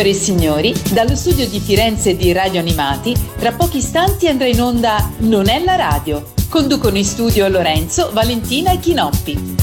Signore e signori, dallo studio di Firenze di Radio Animati, tra pochi istanti andrà in onda Non è la radio. Conducono in studio Lorenzo, Valentina e Chinoppi.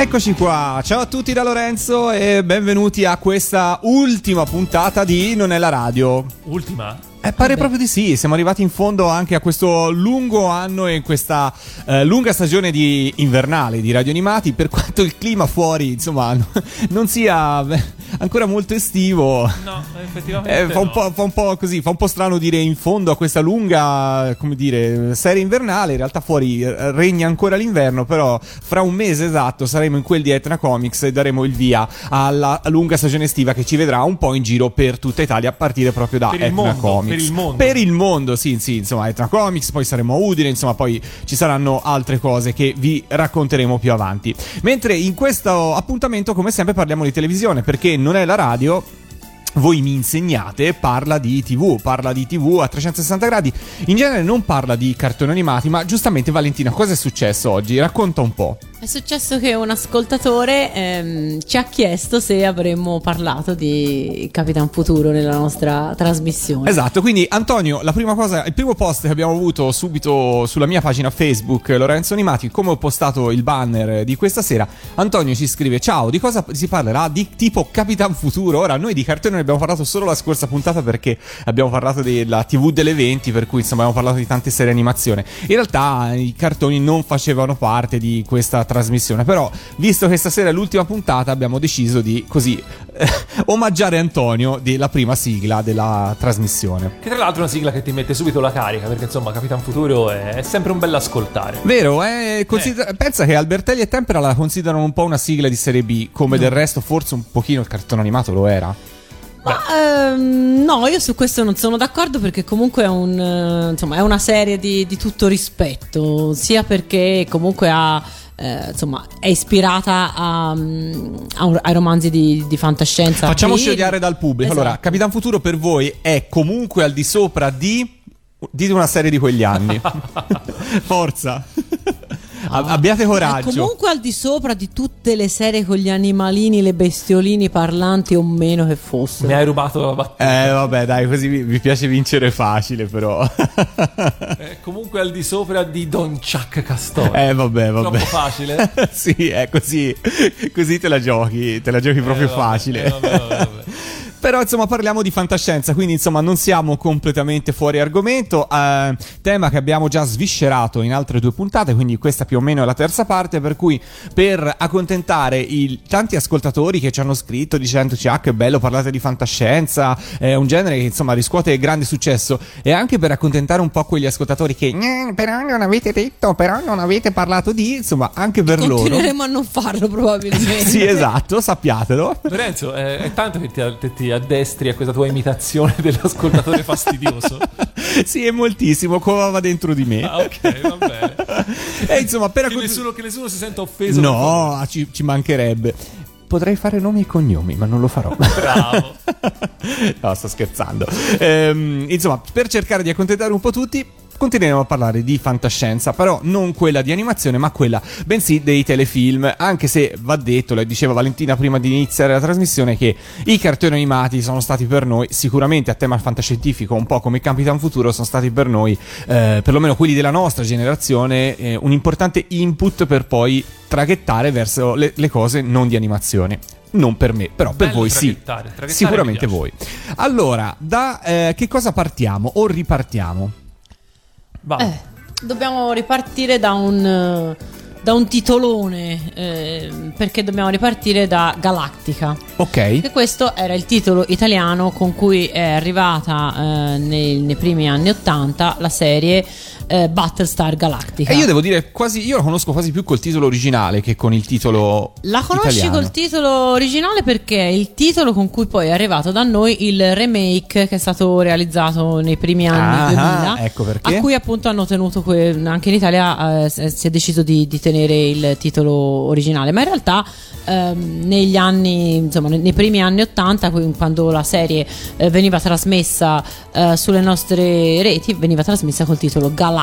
Eccoci qua, ciao a tutti da Lorenzo e benvenuti a questa ultima puntata di Non è la radio. Ultima? Pare proprio di sì, siamo arrivati in fondo anche a questo lungo anno e questa lunga stagione di invernale di Radio Animati, per quanto il clima fuori insomma non sia ancora molto estivo. No, effettivamente fa un po' strano dire in fondo a questa lunga, come dire, serie invernale. In realtà fuori regna ancora l'inverno, però fra un mese esatto saremo in quel di Etna Comics e daremo il via alla lunga stagione estiva che ci vedrà un po' in giro per tutta Italia, a partire proprio da Etna Comics. Per il mondo, sì, insomma, Etna Comics, poi saremo a Udine, insomma, poi ci saranno altre cose che vi racconteremo più avanti. Mentre in questo appuntamento, come sempre, parliamo di televisione, perché Non è la radio, voi mi insegnate, parla di TV a 360 gradi. In genere non parla di cartoni animati, ma giustamente Valentina, cosa è successo oggi? Racconta un po'. È successo che un ascoltatore ci ha chiesto se avremmo parlato di Capitan Futuro nella nostra trasmissione. Esatto, quindi Antonio, la prima cosa, il primo post che abbiamo avuto subito sulla mia pagina Facebook Lorenzo Animati, come ho postato il banner di questa sera, Antonio ci scrive: ciao, di cosa si parlerà? Di tipo Capitan Futuro? Ora, noi di cartoni ne abbiamo parlato solo la scorsa puntata, perché abbiamo parlato della TV delle 20, per cui insomma abbiamo parlato di tante serie animazione. In realtà i cartoni non facevano parte di questa trasmissione, però visto che stasera è l'ultima puntata abbiamo deciso di così omaggiare Antonio della prima sigla della trasmissione, che tra l'altro è una sigla che ti mette subito la carica, perché insomma Capitan Futuro è sempre un bel ascoltare, vero? Pensa che Albertelli e Tempera la considerano un po' una sigla di serie B, come del resto forse un pochino il cartone animato lo era. Ma, no, io su questo non sono d'accordo, perché comunque è insomma, è una serie di tutto rispetto, sia perché comunque ha insomma, è ispirata ai romanzi di fantascienza. Facciamoci odiare dal pubblico. Esatto. Allora, Capitan Futuro per voi è comunque al di sopra di una serie di quegli anni. Forza. Abbiate coraggio. È comunque al di sopra di tutte le serie con gli animalini, le bestiolini parlanti o meno che fossero. Mi hai rubato la battuta. Vabbè, dai, così vi piace vincere facile, però. È comunque al di sopra di Don Chuck Castore. Vabbè. Troppo facile. Sì, è così. Così te la giochi proprio facile. Vabbè. Però insomma parliamo di fantascienza, quindi insomma non siamo completamente fuori argomento, tema che abbiamo già sviscerato in altre due puntate, quindi questa più o meno è la terza parte, per cui per accontentare i tanti ascoltatori che ci hanno scritto dicendoci che bello, parlate di fantascienza, è un genere che insomma riscuote grande successo, e anche per accontentare un po' quegli ascoltatori che però non avete detto, però non avete parlato di, insomma anche per loro continueremo a non farlo probabilmente. Sì, esatto, sappiatelo. Lorenzo, è tanto che ti addestri a questa tua imitazione dell'ascoltatore fastidioso. Sì, è moltissimo, covava dentro di me. Ok, va bene. E insomma, che nessuno si senta offeso. No, ci mancherebbe. Potrei fare nomi e cognomi, ma non lo farò. Bravo. No, sto scherzando. Insomma, per cercare di accontentare un po' tutti, continueremo a parlare di fantascienza, però non quella di animazione, ma quella bensì dei telefilm, anche se va detto, le diceva Valentina prima di iniziare la trasmissione, che i cartoni animati sono stati per noi, sicuramente a tema fantascientifico, un po' come Capitan Futuro, sono stati per noi, perlomeno quelli della nostra generazione, un importante input per poi traghettare verso le cose non di animazione. Non per me, però per voi traghettare sicuramente voi. Allora, da che cosa partiamo o ripartiamo? Dobbiamo ripartire da un titolone, perché dobbiamo ripartire da Galactica. Ok. Che questo era il titolo italiano con cui è arrivata nei primi anni 80 la serie Battlestar Galactica. E io devo dire io la conosco quasi più col titolo originale che con il titolo italiano. La conosci col titolo originale perché è il titolo con cui poi è arrivato da noi il remake che è stato realizzato nei primi anni 2000, ecco perché. A cui appunto hanno tenuto anche in Italia si è deciso di tenere il titolo originale, ma in realtà negli anni, insomma, nei primi anni 80, quando la serie veniva trasmessa sulle nostre reti, veniva trasmessa col titolo Galactica,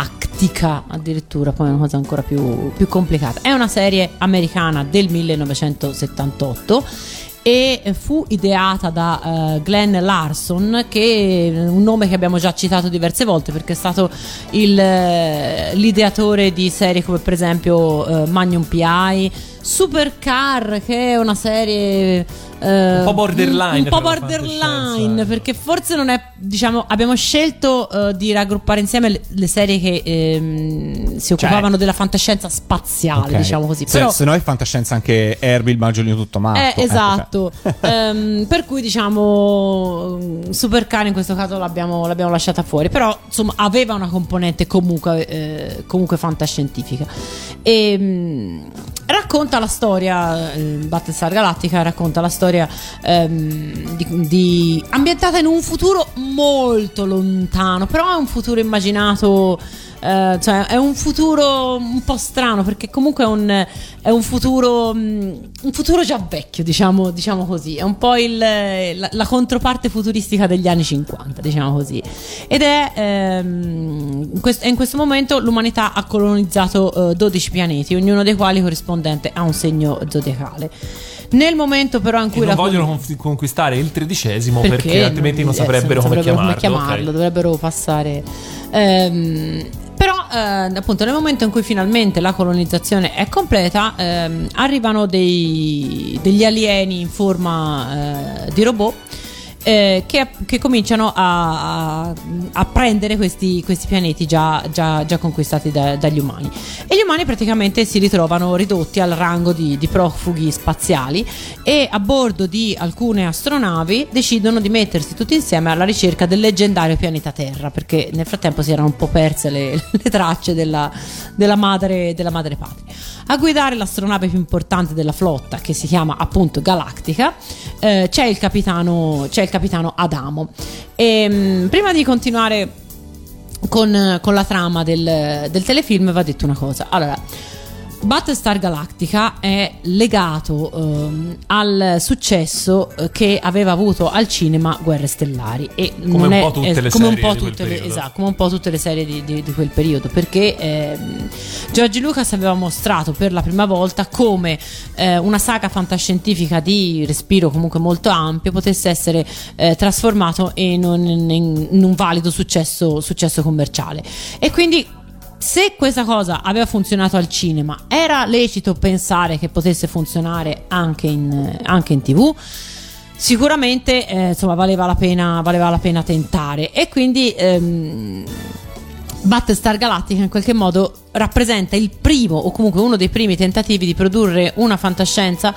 addirittura, poi è una cosa ancora più complicata. È una serie americana del 1978 e fu ideata da Glenn Larson, che è un nome che abbiamo già citato diverse volte perché è stato l'ideatore di serie come per esempio Magnum PI, Supercar, che è una serie un po' borderline perché forse non è, diciamo, abbiamo scelto di raggruppare insieme le serie che si occupavano della fantascienza spaziale, okay, diciamo così. Però se no è fantascienza anche Herbie il maggiolino tutto matto, esatto, cioè. Per cui diciamo Supercar in questo caso l'abbiamo lasciata fuori, però insomma aveva una componente comunque fantascientifica e racconta la storia. Battlestar Galactica racconta la storia ambientata in un futuro molto lontano, però è un futuro immaginato, cioè è un futuro un po' strano perché comunque è un futuro già vecchio, diciamo così, è un po' la controparte futuristica degli anni 50, diciamo così, ed è in questo momento l'umanità ha colonizzato 12 pianeti, ognuno dei quali corrispondente a un segno zodiacale. Nel momento però in cui non vogliono conquistare il 13° perché altrimenti non saprebbero come chiamarlo. Okay. Dovrebbero passare. Però appunto nel momento in cui finalmente la colonizzazione è completa, arrivano degli alieni in forma di robot che cominciano a prendere questi pianeti già conquistati dagli umani, e gli umani praticamente si ritrovano ridotti al rango di profughi spaziali, e a bordo di alcune astronavi decidono di mettersi tutti insieme alla ricerca del leggendario pianeta Terra, perché nel frattempo si erano un po' perse le tracce della madre patria. A guidare l'astronave più importante della flotta, che si chiama appunto Galactica, c'è il capitano Adamo. E, prima di continuare con la trama del telefilm, va detto una cosa. Allora, Battlestar Galactica è legato al successo che aveva avuto al cinema Guerre Stellari, e come un po' tutte le serie di quel periodo, perché George Lucas aveva mostrato per la prima volta come una saga fantascientifica di respiro comunque molto ampio potesse essere trasformato in un valido successo commerciale. E quindi, se questa cosa aveva funzionato al cinema, era lecito pensare che potesse funzionare anche in TV. Sicuramente insomma valeva la pena tentare, e quindi Battlestar Galactica in qualche modo rappresenta il primo, o comunque uno dei primi tentativi di produrre una fantascienza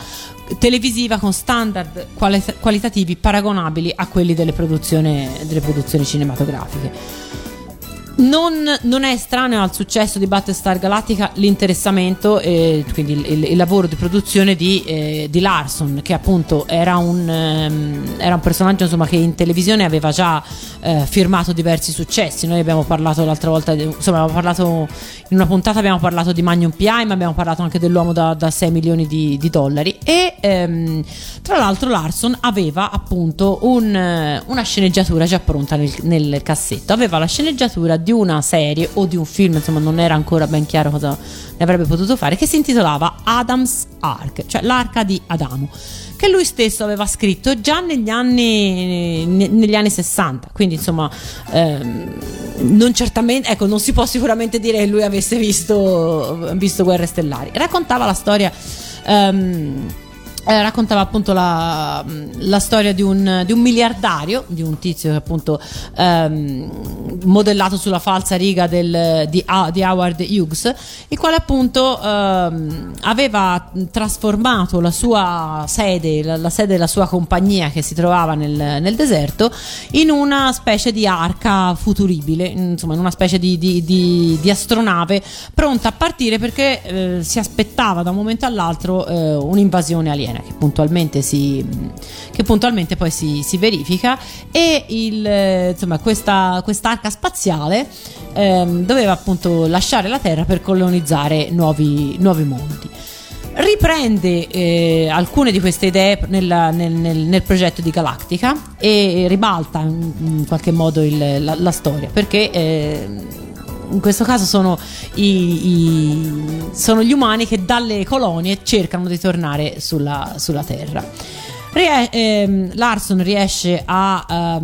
televisiva con standard qualitativi paragonabili a quelli delle produzioni cinematografiche. Non è estraneo al successo di Battlestar Galactica l'interessamento, quindi il lavoro di produzione di Larson, che appunto era un personaggio, insomma, che in televisione aveva già firmato diversi successi. Noi abbiamo parlato l'altra volta, in una puntata abbiamo parlato di Magnum PI, ma abbiamo parlato anche dell'uomo da 6 milioni di dollari. E tra l'altro Larson aveva appunto una sceneggiatura già pronta nel cassetto, aveva la sceneggiatura di una serie o di un film, insomma non era ancora ben chiaro cosa ne avrebbe potuto fare, che si intitolava Adam's Ark, cioè l'arca di Adamo, che lui stesso aveva scritto già negli anni 60, quindi insomma non certamente, ecco, non si può sicuramente dire che lui avesse visto Guerre Stellari. Raccontava la storia raccontava appunto la storia di un miliardario, di un tizio che appunto modellato sulla falsa riga di Howard Hughes, il quale appunto aveva trasformato la sua sede, la sede della sua compagnia che si trovava nel deserto, in una specie di arca futuribile, insomma in una specie di astronave pronta a partire, perché si aspettava da un momento all'altro un'invasione aliena, che puntualmente poi si verifica, e insomma quest'arca spaziale doveva appunto lasciare la Terra per colonizzare nuovi mondi. Riprende alcune di queste idee nel progetto di Galactica e ribalta in qualche modo la storia, perché in questo caso sono gli umani che dalle colonie cercano di tornare sulla Terra. Larson riesce ad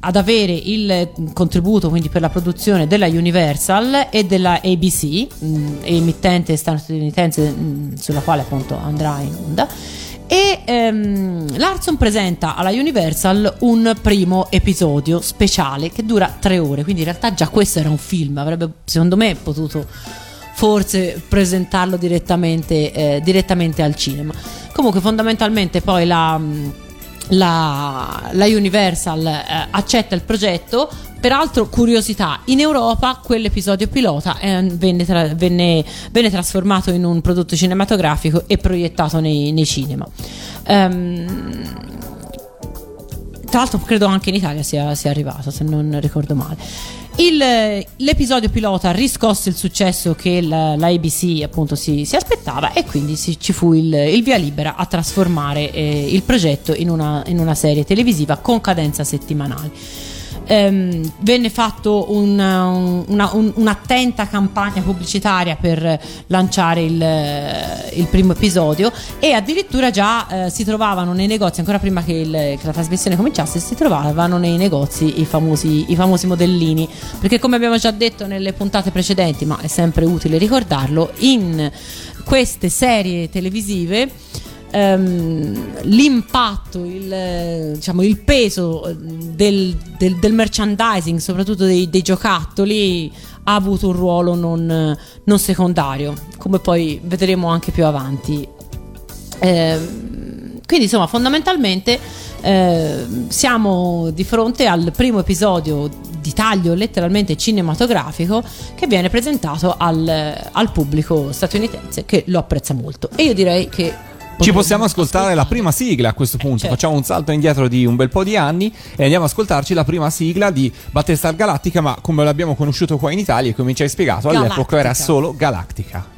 avere il contributo, quindi, per la produzione della Universal e della ABC, emittente statunitense sulla quale appunto andrà in onda. E Larson presenta alla Universal un primo episodio speciale che dura 3 ore, quindi in realtà già questo era un film, avrebbe secondo me potuto forse presentarlo direttamente al cinema. Comunque fondamentalmente poi la Universal accetta il progetto. Peraltro, curiosità, in Europa quell'episodio pilota venne trasformato in un prodotto cinematografico e proiettato nei cinema. Tra l'altro credo anche in Italia sia arrivato, se non ricordo male. L'episodio pilota riscosse il successo che la ABC appunto si aspettava, e quindi ci fu il via libera a trasformare il progetto in una serie televisiva con cadenza settimanale. Venne fatto un'attenta campagna pubblicitaria per lanciare il primo episodio, e addirittura già si trovavano nei negozi, ancora prima che la trasmissione cominciasse, si trovavano nei negozi i famosi modellini, perché, come abbiamo già detto nelle puntate precedenti, ma è sempre utile ricordarlo, in queste serie televisive l'impatto, il peso del merchandising, soprattutto dei giocattoli, ha avuto un ruolo non secondario, come poi vedremo anche più avanti. Quindi insomma fondamentalmente siamo di fronte al primo episodio di taglio letteralmente cinematografico che viene presentato al pubblico statunitense, che lo apprezza molto. E io direi che ci possiamo ascoltare la prima sigla a questo punto, certo. Facciamo un salto indietro di un bel po' di anni e andiamo ad ascoltarci la prima sigla di Battlestar Galactica, ma come l'abbiamo conosciuto qua in Italia e come ci hai spiegato Galactica. All'epoca era solo Galactica.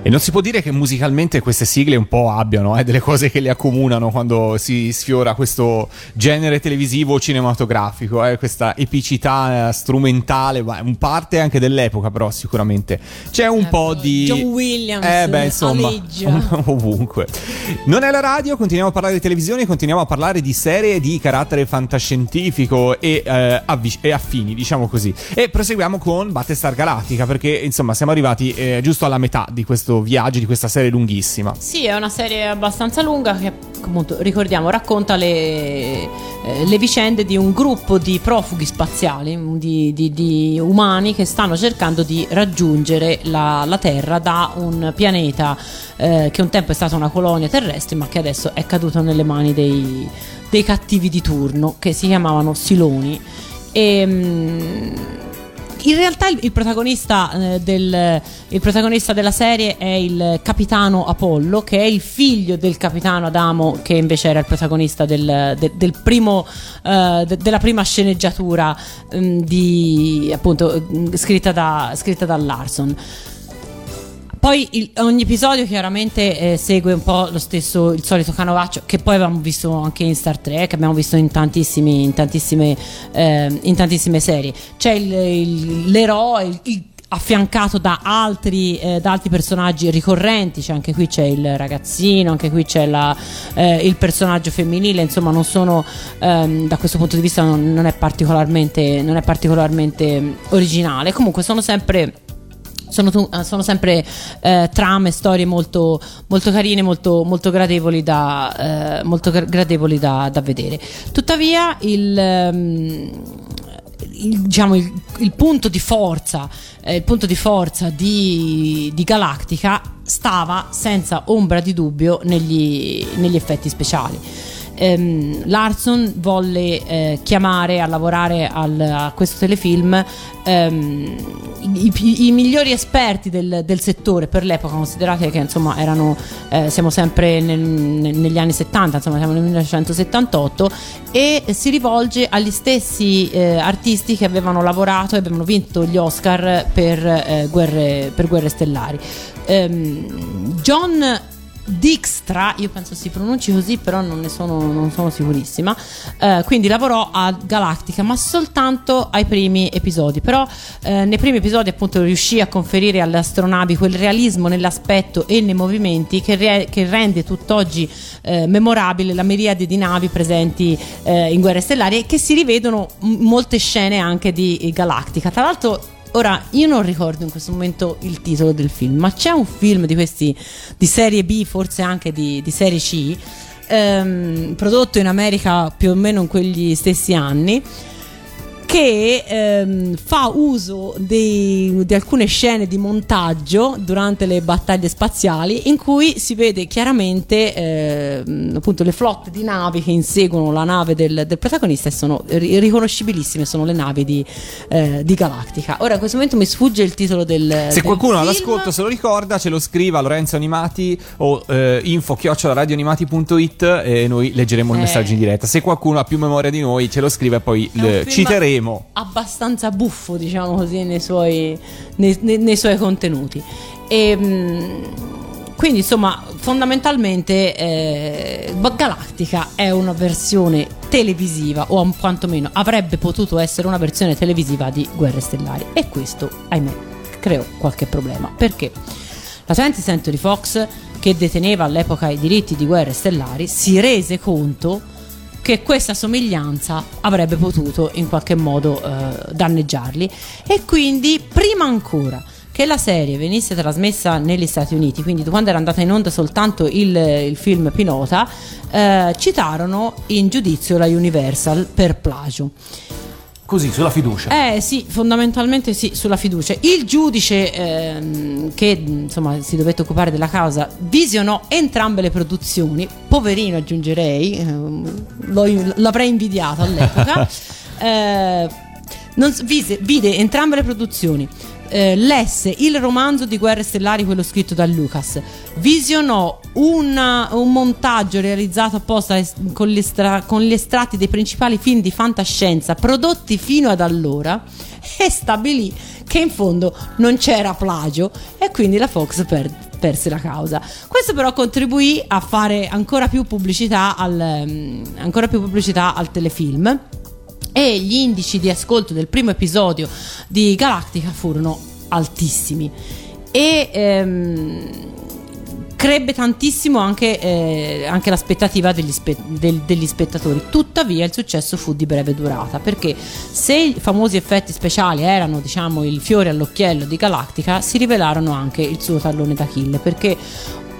E non si può dire che musicalmente queste sigle un po' abbiano delle cose che le accomunano quando si sfiora questo genere televisivo cinematografico, questa epicità strumentale, parte anche dell'epoca, però sicuramente c'è un po' di John Williams, insomma, ovunque. Non è la radio, continuiamo a parlare di televisione, continuiamo a parlare di serie di carattere fantascientifico e affini, diciamo così, e proseguiamo con Battlestar Galactica, perché insomma siamo arrivati giusto alla metà di questo viaggio, di questa serie lunghissima. Sì, è una serie abbastanza lunga che appunto, ricordiamo, racconta le vicende di un gruppo di profughi spaziali, di umani che stanno cercando di raggiungere la Terra da un pianeta che un tempo è stata una colonia terrestre, ma che adesso è caduto nelle mani dei cattivi di turno, che si chiamavano Siloni. In realtà il protagonista della serie è il capitano Apollo, che è il figlio del capitano Adamo, che invece era il protagonista del primo, della prima sceneggiatura scritta da Larson. Poi ogni episodio chiaramente segue un po' il solito canovaccio che poi abbiamo visto anche in Star Trek, abbiamo visto in tantissime serie. C'è l'eroe, affiancato da altri personaggi ricorrenti, cioè anche qui c'è il ragazzino, anche qui c'è il personaggio femminile, insomma non sono da questo punto di vista non è particolarmente originale. Comunque sono sempre trame, storie molto, molto carine, molto gradevoli da vedere. Tuttavia il punto di forza di Galactica stava senza ombra di dubbio negli effetti speciali. Larson volle chiamare a lavorare a questo telefilm i migliori esperti del settore per l'epoca, considerate che insomma erano siamo sempre negli anni 70, insomma siamo nel 1978, e si rivolge agli stessi artisti che avevano lavorato e avevano vinto gli Oscar per Guerre Stellari. John Dijkstra, io penso si pronunci così, però non sono sicurissima, quindi lavorò a Galactica ma soltanto ai primi episodi, però nei primi episodi appunto riuscì a conferire alle astronavi quel realismo nell'aspetto e nei movimenti che rende tutt'oggi memorabile la miriade di navi presenti in Guerre Stellari, e che si rivedono molte scene anche di Galactica. Tra l'altro ora, io non ricordo in questo momento il titolo del film, ma c'è un film di questi di serie B, forse anche di serie C, prodotto in America più o meno in quegli stessi anni, che fa uso di alcune scene di montaggio durante le battaglie spaziali, in cui si vede chiaramente appunto le flotte di navi che inseguono la nave del protagonista, e sono riconoscibilissime, sono le navi di Galactica. Ora in questo momento mi sfugge il titolo del qualcuno film. All'ascolto se lo ricorda, ce lo scriva a Lorenzo Animati o info@radioanimati.it e noi leggeremo il messaggio in diretta. Se qualcuno ha più memoria di noi ce lo scrive e poi citeremo. Abbastanza buffo, diciamo così, nei suoi contenuti. E quindi insomma fondamentalmente Galactica è una versione televisiva, o quantomeno avrebbe potuto essere una versione televisiva di Guerre Stellari, e questo ahimè creò qualche problema, perché la 20th Century Fox, che deteneva all'epoca i diritti di Guerre Stellari, si rese conto che questa somiglianza avrebbe potuto in qualche modo danneggiarli, e quindi prima ancora che la serie venisse trasmessa negli Stati Uniti, quindi quando era andata in onda soltanto il film Pilota, citarono in giudizio la Universal per plagio. Così, sulla fiducia. Sì, fondamentalmente sì, sulla fiducia. Il giudice che insomma si dovette occupare della causa visionò entrambe le produzioni, poverino aggiungerei, l'avrei invidiato all'epoca, vide entrambe le produzioni. Lesse il romanzo di Guerre Stellari, quello scritto da Lucas, visionò un montaggio realizzato apposta con gli estratti dei principali film di fantascienza prodotti fino ad allora, e stabilì che in fondo non c'era plagio, e quindi la Fox perse la causa. Questo però contribuì a fare ancora più pubblicità al telefilm, e gli indici di ascolto del primo episodio di Galactica furono altissimi, e crebbe tantissimo anche l'aspettativa degli spettatori. Tuttavia il successo fu di breve durata, perché se i famosi effetti speciali erano, diciamo, il fiore all'occhiello di Galactica, si rivelarono anche il suo tallone d'Achille, perché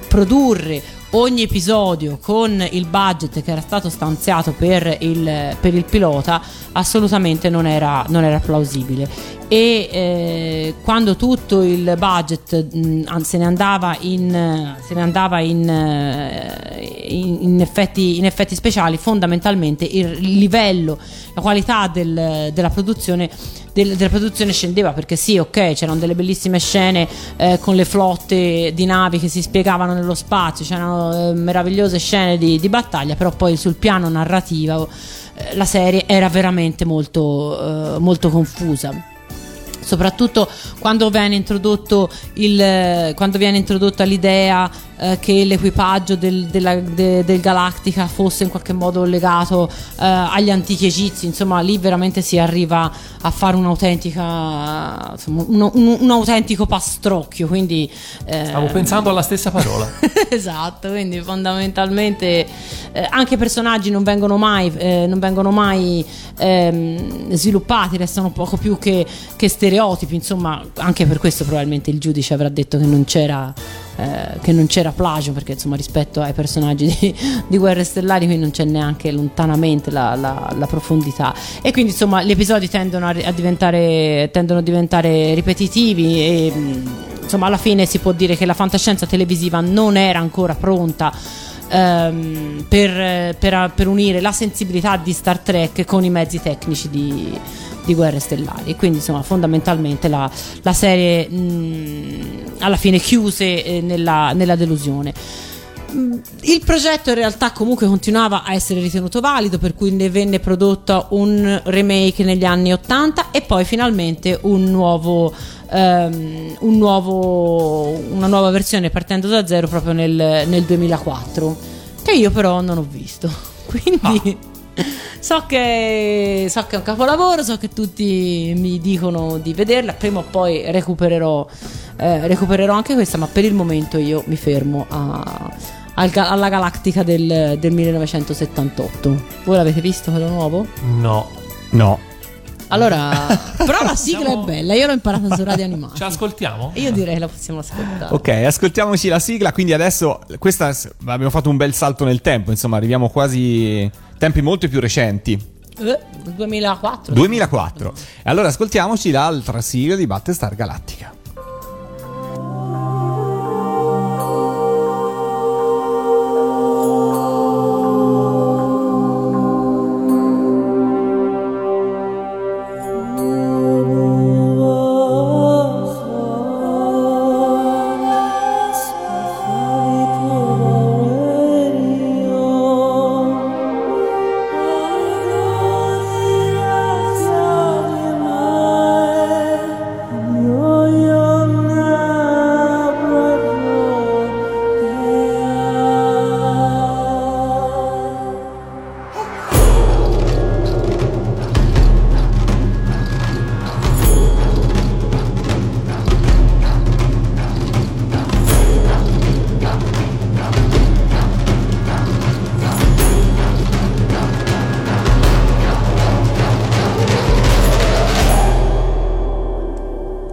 produrre ogni episodio con il budget che era stato stanziato per il pilota assolutamente non era plausibile, e quando tutto il budget se ne andava in effetti speciali, fondamentalmente il livello, la qualità della produzione scendeva, perché sì, ok, c'erano delle bellissime scene con le flotte di navi che si spiegavano nello spazio, c'erano meravigliose scene di battaglia, però poi sul piano narrativo la serie era veramente molto confusa, soprattutto quando viene introdotta l'idea che l'equipaggio del Galactica fosse in qualche modo legato agli antichi egizi. Insomma, lì veramente si arriva a fare un autentico pastrocchio. Quindi stavo pensando alla stessa parola. Esatto, quindi fondamentalmente anche i personaggi non vengono mai sviluppati, restano poco più che stereotipi. Insomma, anche per questo probabilmente il giudice avrà detto che non c'era plagio, perché insomma rispetto ai personaggi di Guerre Stellari qui non c'è neanche lontanamente la profondità, e quindi insomma gli episodi tendono a diventare ripetitivi, e insomma alla fine si può dire che la fantascienza televisiva non era ancora pronta per unire la sensibilità di Star Trek con i mezzi tecnici di Guerre Stellari, e quindi insomma fondamentalmente la serie alla fine chiuse nella delusione. Il progetto in realtà comunque continuava a essere ritenuto valido, per cui ne venne prodotto un remake negli anni 80, e poi finalmente una nuova versione partendo da zero proprio nel 2004, che io però non ho visto, quindi So che è un capolavoro, so che tutti mi dicono di vederla, prima o poi recupererò anche questa, ma per il momento io mi fermo alla Galactica del 1978. Voi l'avete visto quello nuovo? No. Allora, però la sigla è bella, io l'ho imparata su Radio Animati. Ce l'ascoltiamo? Io direi che la possiamo ascoltare. Ok, ascoltiamoci la sigla, quindi adesso abbiamo fatto un bel salto nel tempo, insomma, arriviamo quasi tempi molto più recenti. 2004. Allora ascoltiamoci l'altra sigla di Battlestar Galactica.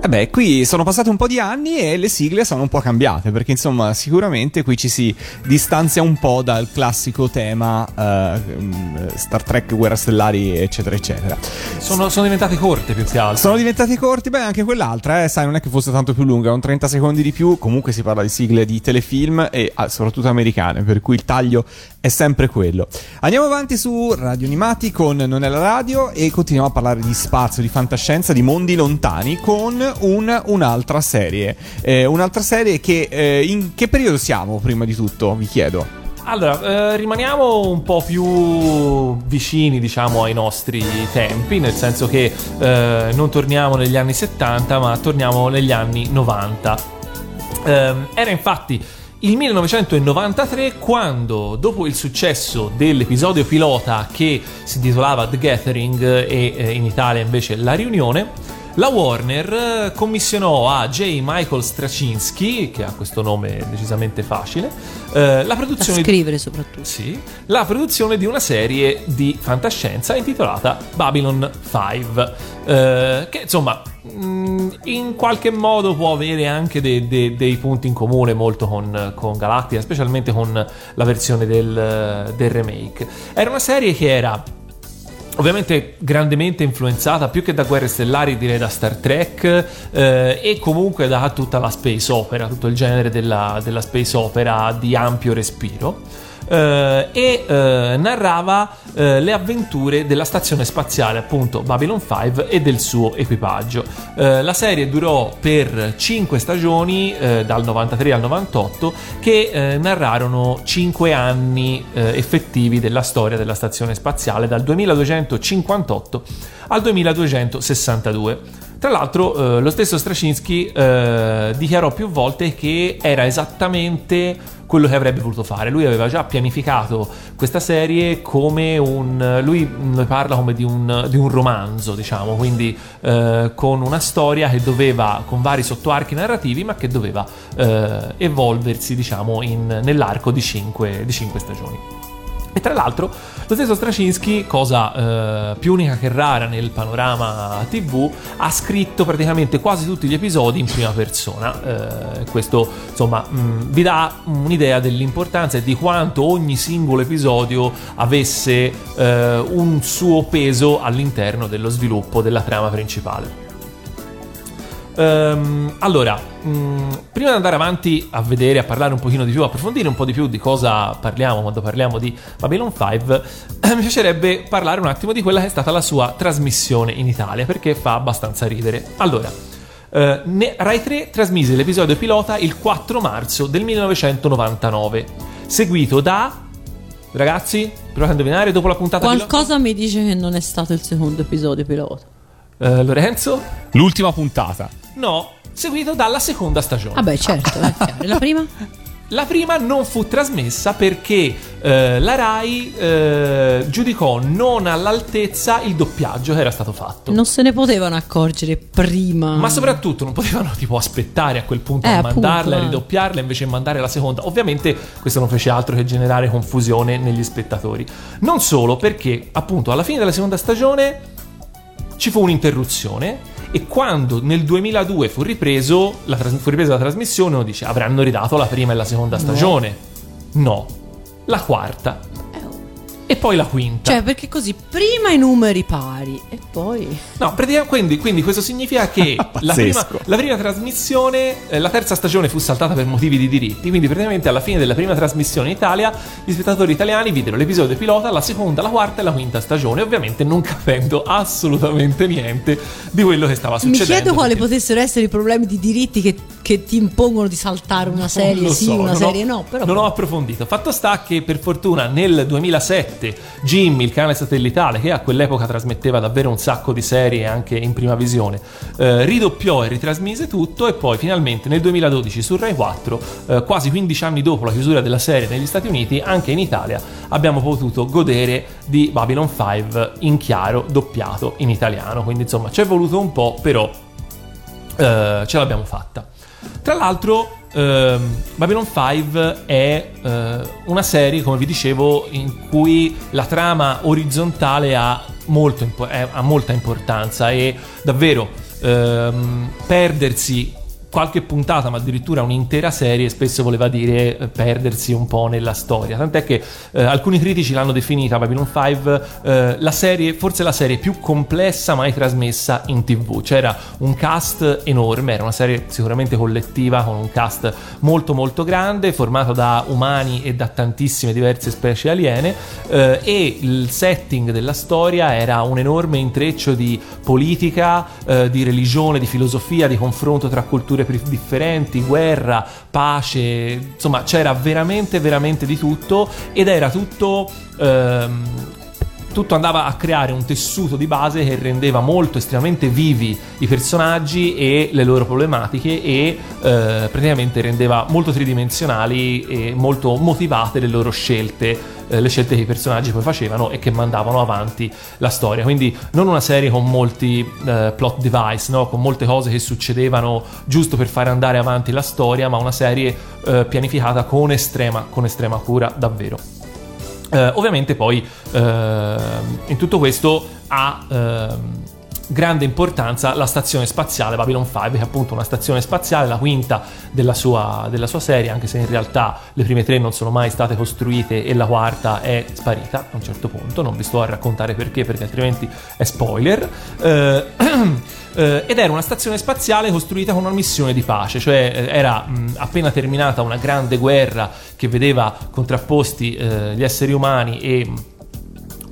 Beh, qui sono passati un po' di anni e le sigle sono un po' cambiate, perché insomma sicuramente qui ci si distanzia un po' dal classico tema Star Trek, Guerre Stellari, eccetera eccetera. Sono diventate corte più che altro. Sono diventate corti, beh anche quell'altra, sai, non è che fosse tanto più lunga, un 30 secondi di più. Comunque si parla di sigle di telefilm e soprattutto americane, per cui il taglio è sempre quello. Andiamo avanti su Radio Animati con Non è la radio e continuiamo a parlare di spazio, di fantascienza, di mondi lontani con un'altra serie. Un'altra serie che in che periodo siamo, prima di tutto, vi chiedo? Allora, rimaniamo un po' più vicini, diciamo, ai nostri tempi, nel senso che non torniamo negli anni 70, ma torniamo negli anni 90. Era infatti il 1993 quando, dopo il successo dell'episodio pilota che si intitolava The Gathering e in Italia invece La Riunione, la Warner commissionò a J. Michael Straczynski, che ha questo nome decisamente facile, la produzione, da scrivere soprattutto. Sì, la produzione di una serie di fantascienza intitolata Babylon 5, che insomma in qualche modo può avere anche dei punti in comune molto con Galactica, specialmente con la versione del remake. Era una serie che era ovviamente grandemente influenzata più che da Guerre Stellari, direi da Star Trek, e comunque da tutta la space opera, tutto il genere della space opera di ampio respiro, e narrava le avventure della stazione spaziale, appunto Babylon 5, e del suo equipaggio. La serie durò per 5 stagioni, dal 93 al 98, che narrarono 5 anni effettivi della storia della stazione spaziale, dal 2258 al 2262. Tra l'altro lo stesso Straczynski dichiarò più volte che era esattamente quello che avrebbe voluto fare. Lui aveva già pianificato questa serie come lui parla come di un romanzo, diciamo, quindi con una storia che doveva, con vari sottoarchi narrativi, ma che doveva evolversi, diciamo, nell'arco di 5 stagioni. E tra l'altro lo stesso Straczynski, cosa più unica che rara nel panorama TV, ha scritto praticamente quasi tutti gli episodi in prima persona. Questo insomma vi dà un'idea dell'importanza e di quanto ogni singolo episodio avesse un suo peso all'interno dello sviluppo della trama principale. Allora, prima di andare avanti a vedere, a parlare un pochino di più, approfondire un po' di più di cosa parliamo quando parliamo di Babylon 5, mi piacerebbe parlare un attimo di quella che è stata la sua trasmissione in Italia, perché fa abbastanza ridere. Allora, Rai 3 trasmise l'episodio pilota il 4 marzo del 1999, seguito da, ragazzi, provate a indovinare, dopo la puntata qualcosa pilota, mi dice che non è stato il secondo episodio pilota. Lorenzo? L'ultima puntata. No, seguito dalla seconda stagione. Vabbè, certo, la prima? La prima non fu trasmessa perché la Rai giudicò non all'altezza il doppiaggio che era stato fatto. Non se ne potevano accorgere prima. Ma soprattutto non potevano tipo aspettare a quel punto a mandarla, a ridoppiarla, invece di mandare la seconda. Ovviamente questo non fece altro che generare confusione negli spettatori. Non solo, perché appunto alla fine della seconda stagione ci fu un'interruzione e quando nel 2002 fu ripreso la trasmissione, uno dice avranno ridato la prima e la seconda stagione. No, la quarta. e poi la quinta. Cioè, perché così prima i numeri pari e poi... No, praticamente quindi questo significa che la prima trasmissione, la terza stagione fu saltata per motivi di diritti, quindi praticamente alla fine della prima trasmissione in Italia gli spettatori italiani videro l'episodio pilota, la seconda, la quarta e la quinta stagione, ovviamente non capendo assolutamente niente di quello che stava succedendo. Mi chiedo quali potessero essere i problemi di diritti che ti impongono di saltare una serie sì, una serie no, però... Non ho approfondito. Fatto sta che per fortuna nel 2007 Jimmy, il canale satellitare che a quell'epoca trasmetteva davvero un sacco di serie anche in prima visione, ridoppiò e ritrasmise tutto e poi finalmente nel 2012 su Rai 4, quasi 15 anni dopo la chiusura della serie negli Stati Uniti, anche in Italia abbiamo potuto godere di Babylon 5 in chiaro doppiato in italiano. Quindi insomma ci è voluto un po', però ce l'abbiamo fatta. Tra l'altro Babylon 5 è una serie, come vi dicevo, in cui la trama orizzontale ha molta importanza e davvero perdersi qualche puntata, ma addirittura un'intera serie, spesso voleva dire perdersi un po' nella storia. Tant'è che alcuni critici l'hanno definita, Babylon 5, forse la serie più complessa mai trasmessa in TV. C'era un cast enorme, era una serie sicuramente collettiva con un cast molto molto grande, formato da umani e da tantissime diverse specie aliene, e il setting della storia era un enorme intreccio di politica, di religione, di filosofia, di confronto tra culture differenti, guerra, pace, insomma c'era veramente veramente di tutto ed era tutto tutto andava a creare un tessuto di base che rendeva estremamente vivi i personaggi e le loro problematiche e praticamente rendeva molto tridimensionali e molto motivate le loro scelte, le scelte che i personaggi poi facevano e che mandavano avanti la storia. Quindi non una serie con molti plot device, no? Con molte cose che succedevano giusto per fare andare avanti la storia, ma una serie pianificata con estrema cura davvero. Ovviamente poi in tutto questo ha grande importanza la stazione spaziale Babylon 5, che è appunto una stazione spaziale, la quinta della sua serie, anche se in realtà le prime tre non sono mai state costruite e la quarta è sparita a un certo punto, non vi sto a raccontare perché altrimenti è spoiler. Ed era una stazione spaziale costruita con una missione di pace, cioè era appena terminata una grande guerra che vedeva contrapposti gli esseri umani e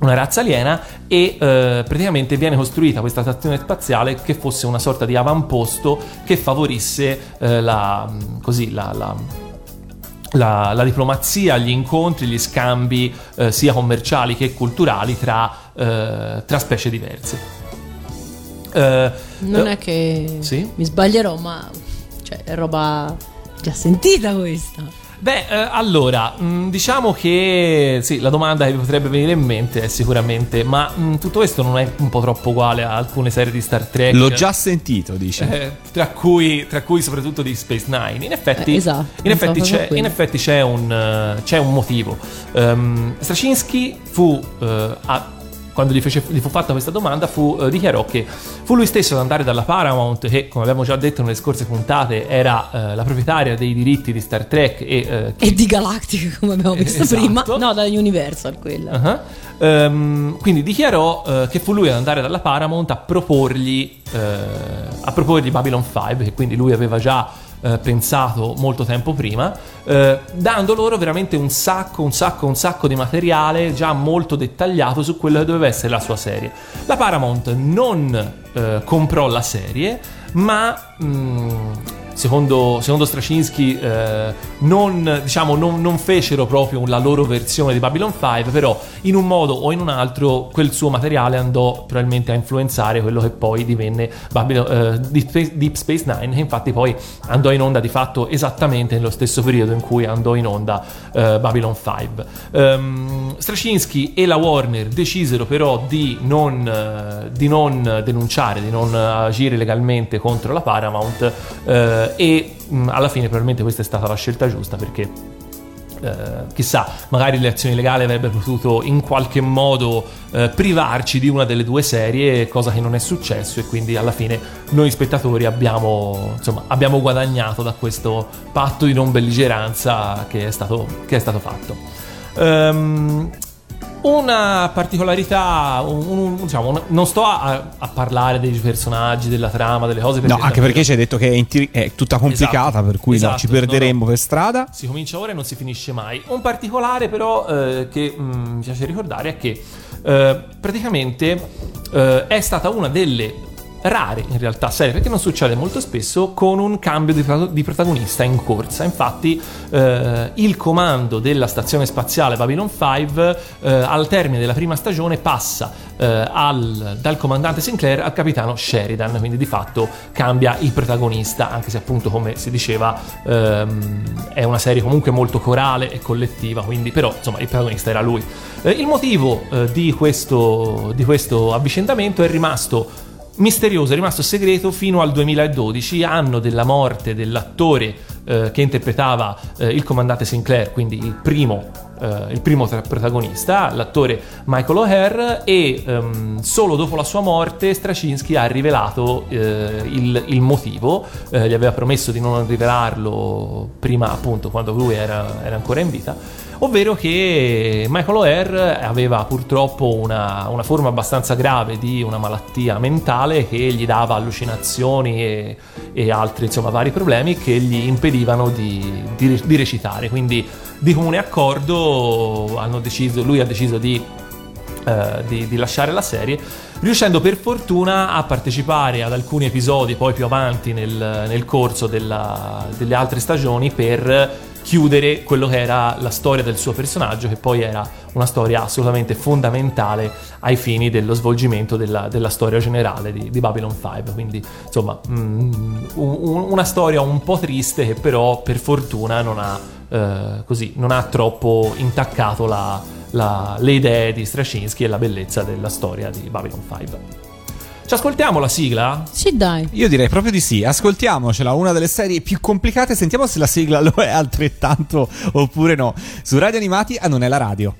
una razza aliena e praticamente viene costruita questa stazione spaziale che fosse una sorta di avamposto che favorisse la diplomazia, gli incontri, gli scambi sia commerciali che culturali tra specie diverse. Non è che sì? Mi sbaglierò, ma cioè è roba già sentita questa. Beh, allora, diciamo che sì, la domanda che vi potrebbe venire in mente è sicuramente ma tutto questo non è un po' troppo uguale a alcune serie di Star Trek? L'ho già sentito, dice. Tra cui soprattutto Deep Space Nine. In effetti, esatto, c'è un motivo. Straczynski quando gli fu fatta questa domanda dichiarò che fu lui stesso ad andare dalla Paramount, che come abbiamo già detto nelle scorse puntate era la proprietaria dei diritti di Star Trek e di Galactica, come abbiamo visto prima, no, da Universal quella. Uh-huh. Quindi dichiarò che fu lui ad andare dalla Paramount a proporgli Babylon 5, che quindi lui aveva già pensato molto tempo prima, dando loro veramente un sacco di materiale già molto dettagliato su quello che doveva essere la sua serie. La Paramount non comprò la serie, ma secondo Straczynski non fecero proprio la loro versione di Babylon 5, però in un modo o in un altro quel suo materiale andò probabilmente a influenzare quello che poi divenne Deep Space Nine, che infatti poi andò in onda di fatto esattamente nello stesso periodo in cui andò in onda Babylon 5. Straczynski e la Warner decisero però di non denunciare, di non agire legalmente contro la Paramount, e alla fine probabilmente questa è stata la scelta giusta, perché chissà, magari le azioni legali avrebbero potuto in qualche modo privarci di una delle due serie, cosa che non è successo, e quindi alla fine noi spettatori abbiamo guadagnato da questo patto di non belligeranza che è stato fatto. Una particolarità, diciamo, non sto a parlare dei personaggi, della trama, delle cose. No, anche perché ci hai detto che è tutta complicata, esatto, per cui esatto, no, ci perderemmo per strada. Si comincia ora e non si finisce mai. Un particolare però che mi piace ricordare è che praticamente è stata una delle rare in realtà serie, perché non succede molto spesso, con un cambio di protagonista in corsa. Infatti il comando della stazione spaziale Babylon 5 al termine della prima stagione passa dal comandante Sinclair al capitano Sheridan, quindi di fatto cambia il protagonista, anche se appunto, come si diceva, è una serie comunque molto corale e collettiva, quindi però insomma il protagonista era lui. Il motivo di questo avvicendamento è rimasto misterioso, è rimasto segreto fino al 2012, anno della morte dell'attore che interpretava il comandante Sinclair, quindi il primo protagonista, l'attore Michael O'Hare, e solo dopo la sua morte Straczynski ha rivelato il motivo. Gli aveva promesso di non rivelarlo prima, appunto, quando lui era ancora in vita, ovvero che Michael O'Hare aveva purtroppo una forma abbastanza grave di una malattia mentale che gli dava allucinazioni e altri, insomma, vari problemi che gli impedivano di recitare. Quindi di comune accordo lui ha deciso di lasciare la serie, riuscendo per fortuna a partecipare ad alcuni episodi poi più avanti nel corso delle altre stagioni, per chiudere quello che era la storia del suo personaggio, che poi era una storia assolutamente fondamentale ai fini dello svolgimento della storia generale di Babylon 5. Quindi insomma una storia un po' triste, che però per fortuna non ha troppo intaccato le idee di Straczynski e la bellezza della storia di Babylon 5. Ci ascoltiamo la sigla? Sì, dai. Io direi proprio di sì. Ascoltiamocela, una delle serie più complicate. Sentiamo se la sigla lo è altrettanto oppure no. Su Radio Animati a Non è la radio.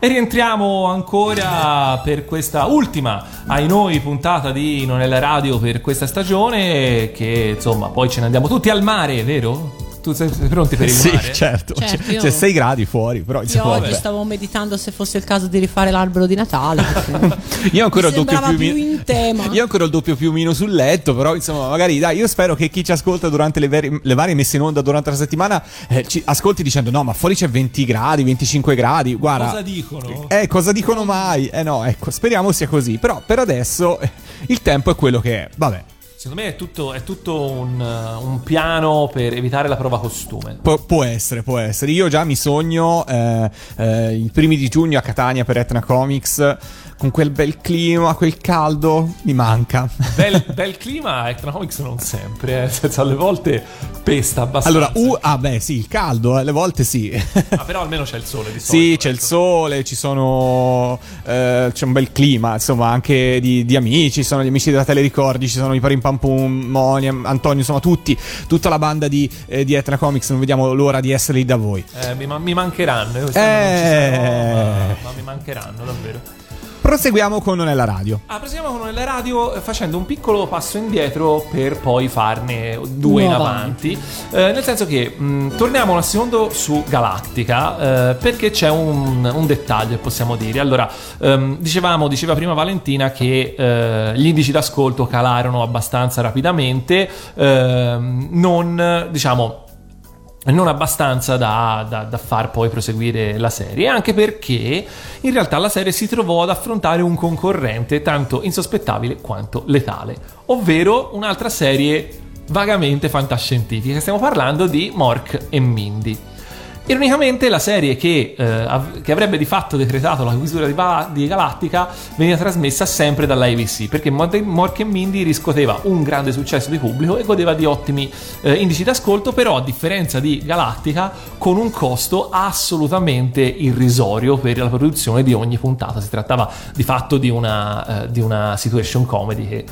Rientriamo ancora per questa ultima, ai noi, puntata di Non è la radio per questa stagione, che insomma poi ce ne andiamo tutti al mare, vero? Tu sei pronti per il mare? Sì, certo c'è 6 gradi fuori, però insomma, io oggi stavo meditando se fosse il caso di rifare l'albero di Natale. Io ancora ho il doppio piumino sul letto, però insomma magari dai, io spero che chi ci ascolta durante le varie messe in onda durante la settimana ci ascolti dicendo: no, ma fuori c'è 20 gradi, 25 gradi, guarda, cosa dicono mai? No, ecco, speriamo sia così, però per adesso il tempo è quello che è, vabbè. Secondo me è tutto un piano per evitare la prova costume. Può essere. Io già mi sogno i primi di giugno a Catania per Etna Comics, con quel bel clima, quel caldo. Mi manca. Bel clima, Etna Comics non sempre, senza, alle volte pesta abbastanza. Allora, il caldo, alle volte sì. Ma però almeno c'è il sole di solito. Sì, c'è il sole, c'è un bel clima, insomma, anche di amici, sono gli amici della Telericordi, ci sono i Parimpari, Moni, Antonio, insomma tutta la banda di Etna Comics. Non vediamo l'ora di essere lì da voi. Mi mancheranno, ma mi mancheranno davvero. Proseguiamo con Non è la radio. Proseguiamo con Non è la radio facendo un piccolo passo indietro per poi farne due in avanti. Nel senso che torniamo un secondo su Galactica, perché c'è un dettaglio, possiamo dire. Allora, diceva prima Valentina che gli indici d'ascolto calarono abbastanza rapidamente, non diciamo non abbastanza da far poi proseguire la serie, anche perché in realtà la serie si trovò ad affrontare un concorrente tanto insospettabile quanto letale, ovvero un'altra serie vagamente fantascientifica. Stiamo parlando di Mork e Mindy. Ironicamente la serie che avrebbe di fatto decretato la chiusura di Galactica veniva trasmessa sempre dalla ABC, perché Mork e Mindy riscuoteva un grande successo di pubblico e godeva di ottimi indici d'ascolto, però a differenza di Galactica con un costo assolutamente irrisorio per la produzione di ogni puntata. Si trattava di fatto di una situation comedy che,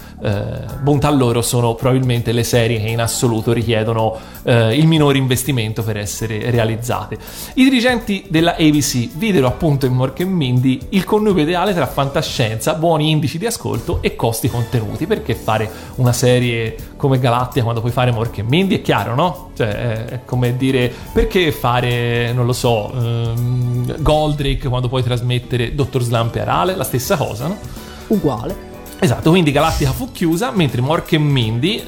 bontà loro, sono probabilmente le serie che in assoluto richiedono il minore investimento per essere realizzate. I dirigenti della ABC videro appunto in Mork e Mindy il connubio ideale tra fantascienza, buoni indici di ascolto e costi contenuti, perché fare una serie come Galattica quando puoi fare Mork e Mindy è chiaro, no? Cioè è come dire, perché fare, non lo so, Goldrake quando puoi trasmettere Dr. Slump e Arale, la stessa cosa, no? Uguale. Esatto, quindi Galattica fu chiusa, mentre Mork e Mindy,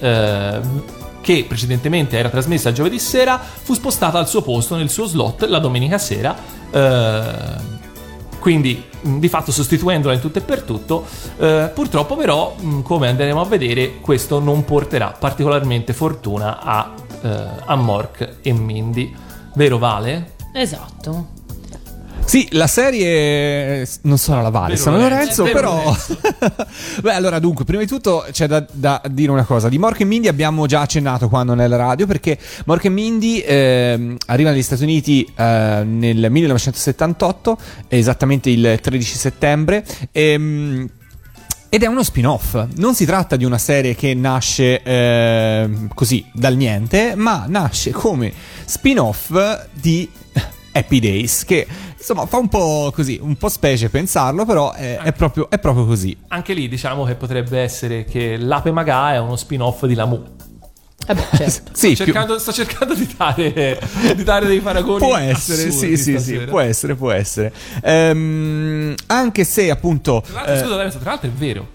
che precedentemente era trasmessa giovedì sera, fu spostata al suo posto nel suo slot la domenica sera, quindi di fatto sostituendola in tutto e per tutto. Purtroppo però, come andremo a vedere, questo non porterà particolarmente fortuna a Mork e Mindy, vero Vale? Esatto. Sì, la serie non sono la Vale, sono Lorenzo, però... Beh, allora dunque, prima di tutto c'è da dire una cosa. Di Mork e Mindy abbiamo già accennato qua nella radio, perché Mork e Mindy arriva negli Stati Uniti nel 1978, esattamente il 13 settembre, ed è uno spin-off. Non si tratta di una serie che nasce così, dal niente, ma nasce come spin-off di Happy Days, che insomma fa un po' così, un po' specie pensarlo, però è proprio così. Anche lì diciamo che potrebbe essere che l'Ape Maga è uno spin-off di Lamu. Certo. Sì, sto cercando di dare dei paragoni. Può essere, sì, può essere. Anche se appunto... Tra l'altro è vero.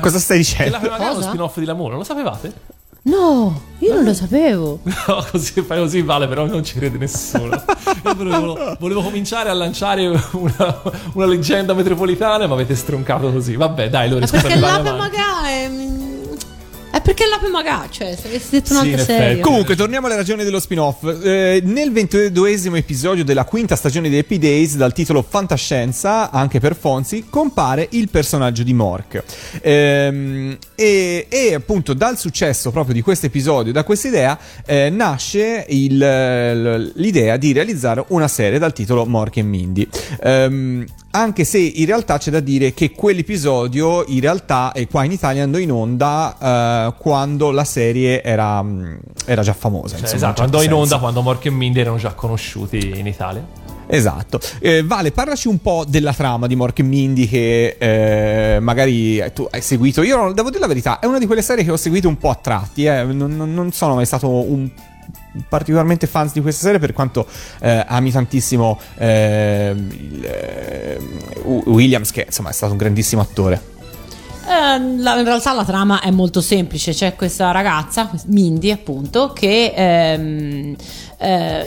Cosa stai dicendo? L'Ape Maga è uno spin-off di Lamu, non lo sapevate? No, io non lo sapevo. No, così Vale, però non ci crede nessuno. Io volevo cominciare a lanciare una leggenda metropolitana, ma avete stroncato così. Vabbè, dai, allora scusate. Perché l'Ape Maga è perché l'Ape Maga, cioè, se avessi detto un'altra serie. Comunque, torniamo alle ragioni dello spin-off. Nel 22esimo episodio della quinta stagione di Happy Days, dal titolo Fantascienza, anche per Fonzi, compare il personaggio di Mork. E appunto dal successo proprio di questo episodio, da questa idea, nasce l'idea di realizzare una serie dal titolo Mork e Mindy. Anche se in realtà c'è da dire che quell'episodio in realtà è qua in Italia andò in onda quando la serie era già famosa, cioè, insomma, esatto, andò in onda quando Mork e Mindy erano già conosciuti in Italia. Esatto. Vale, parlaci un po' della trama di Mork e Mindy, che magari tu hai seguito. Io devo dire la verità, è una di quelle serie che ho seguito un po' a tratti, non sono mai stato un particolarmente fans di questa serie, per quanto ami tantissimo Williams, che insomma è stato un grandissimo attore. In realtà la trama è molto semplice. C'è questa ragazza, Mindy appunto, che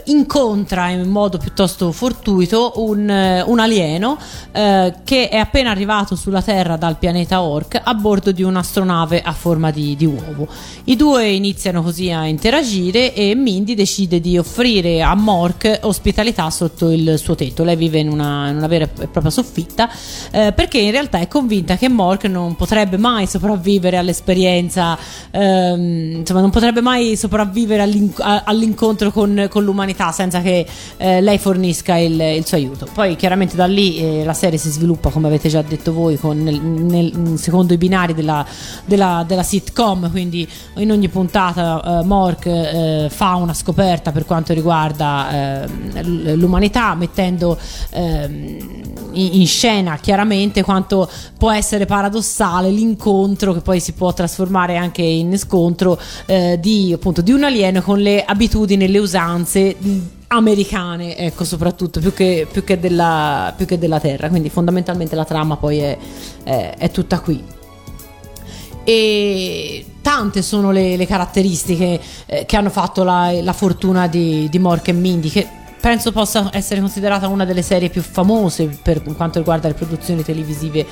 incontra in modo piuttosto fortuito un alieno che è appena arrivato sulla Terra dal pianeta Ork a bordo di un'astronave a forma di uovo. I due iniziano così a interagire e Mindy decide di offrire a Mork ospitalità sotto il suo tetto. Lei vive in una vera e propria soffitta, perché in realtà è convinta che Mork non potrebbe mai sopravvivere all'esperienza, non potrebbe mai sopravvivere all'incontro con l'umanità senza che lei fornisca il suo aiuto. Poi chiaramente da lì la serie si sviluppa, come avete già detto voi, secondo i binari della sitcom, quindi in ogni puntata Mork fa una scoperta per quanto riguarda l'umanità, mettendo in scena chiaramente quanto può essere paradossale l'incontro, che poi si può trasformare anche in scontro, di un alieno con le abitudini e le usanze americane, ecco, soprattutto più che della terra. Quindi fondamentalmente la trama poi è tutta qui. E tante sono le caratteristiche che hanno fatto la fortuna di Mork e Mindy, che penso possa essere considerata una delle serie più famose per quanto riguarda le produzioni televisive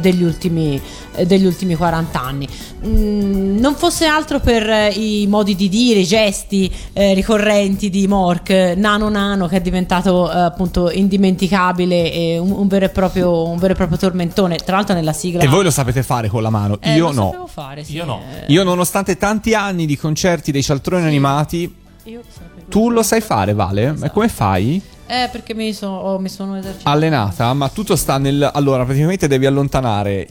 degli ultimi 40 anni. Non fosse altro per i modi di dire, i gesti ricorrenti di Mork, Nanu Nanu, che è diventato appunto indimenticabile e un vero e proprio tormentone, tra l'altro nella sigla. E voi lo sapete fare con la mano, io no. Fare, sì. Io no. Io nonostante tanti anni di concerti dei cialtroni, sì, animati, io so. Tu lo sai fare, Vale? Esatto. E come fai? Perché mi sono esercitata. Allenata, ma tutto sta nel... Allora, praticamente devi allontanare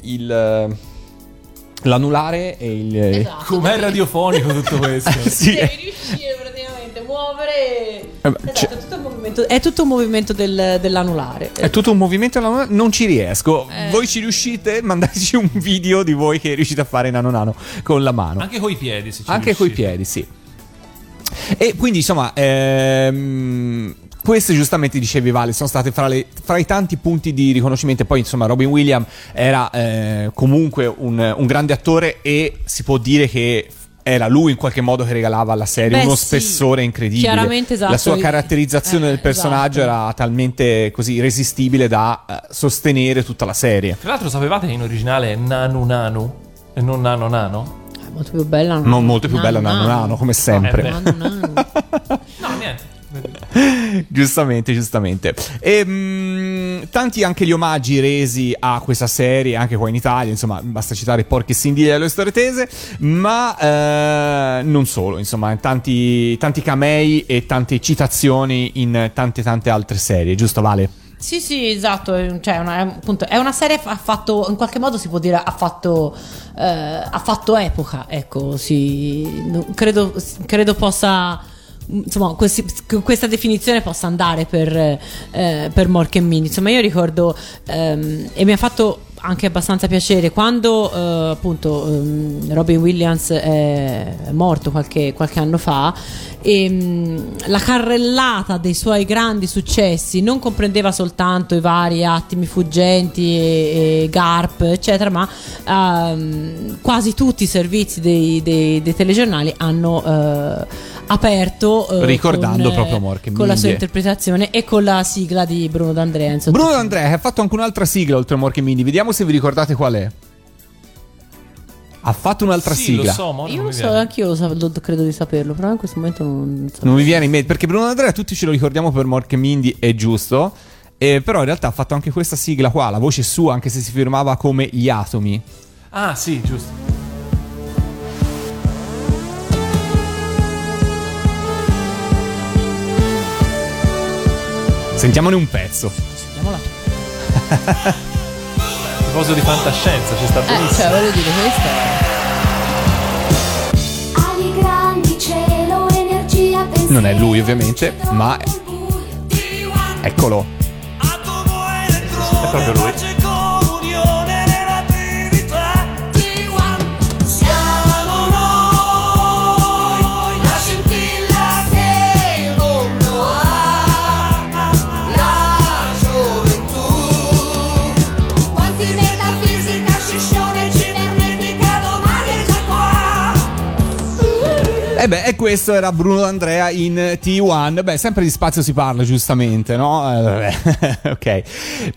l'anulare e il... Esatto. Com'è radiofonico tutto questo? Sì. Devi riuscire praticamente a muovere... esatto, è tutto un movimento dell'anulare. È tutto un movimento dell'anulare? Non ci riesco. Voi ci riuscite? Mandateci un video di voi che riuscite a fare Nanu Nanu con la mano. Anche coi piedi, se ci anche riuscite. Coi piedi, sì. E quindi insomma queste, giustamente dicevi Vale, sono state fra i tanti punti di riconoscimento. Poi insomma Robin Williams era comunque un grande attore, e si può dire che era lui in qualche modo che regalava alla serie uno spessore incredibile. Chiaramente, esatto. La sua caratterizzazione del personaggio, esatto, era talmente così irresistibile da sostenere tutta la serie. Tra l'altro, sapevate che in originale è Nanu Nanu e non Nano Nano? Molto più bella, non molto più bella Nanu Nanu, come sempre. No, niente. Giustamente. E tanti anche gli omaggi resi a questa serie, anche qua in Italia, insomma, basta citare Porky e Cindy e le storie tese, ma non solo, insomma, tanti camei e tante citazioni in tante altre serie, giusto Vale? Sì, esatto, cioè appunto, è una serie che ha fatto, in qualche modo si può dire, ha fatto epoca, ecco, sì, credo possa, insomma, questa definizione possa andare per Mork e Mindy. Insomma, io ricordo, e mi ha fatto anche abbastanza piacere quando Robin Williams è morto qualche anno fa, e la carrellata dei suoi grandi successi non comprendeva soltanto i vari Attimi fuggenti e Garp eccetera, ma quasi tutti i servizi dei telegiornali hanno aperto ricordando proprio Mork e Mindy, con la sua interpretazione e con la sigla di Bruno D'Andrea. Bruno D'Andrea che ha fatto anche un'altra sigla oltre a Mork e Mindy, vediamo se vi ricordate qual è. Ha fatto un'altra sigla. Credo di saperlo, però in questo momento non mi viene in mente, perché Bruno D'Andrea tutti ce lo ricordiamo per Mork e Mindy, è giusto, però in realtà ha fatto anche questa sigla qua, la voce sua, anche se si firmava come Gli Atomi. Ah sì, giusto. Sentiamone un pezzo. Sentiamola. Il coso di fantascienza ci sta benissimo. Cioè, voglio dire, questa è... Agli grandi cielo, energia, pensiero. Non è lui ovviamente, ma... Eccolo. È proprio lui. E questo era Bruno D'Andrea in T1. Beh, sempre di spazio si parla, giustamente, no? Ok.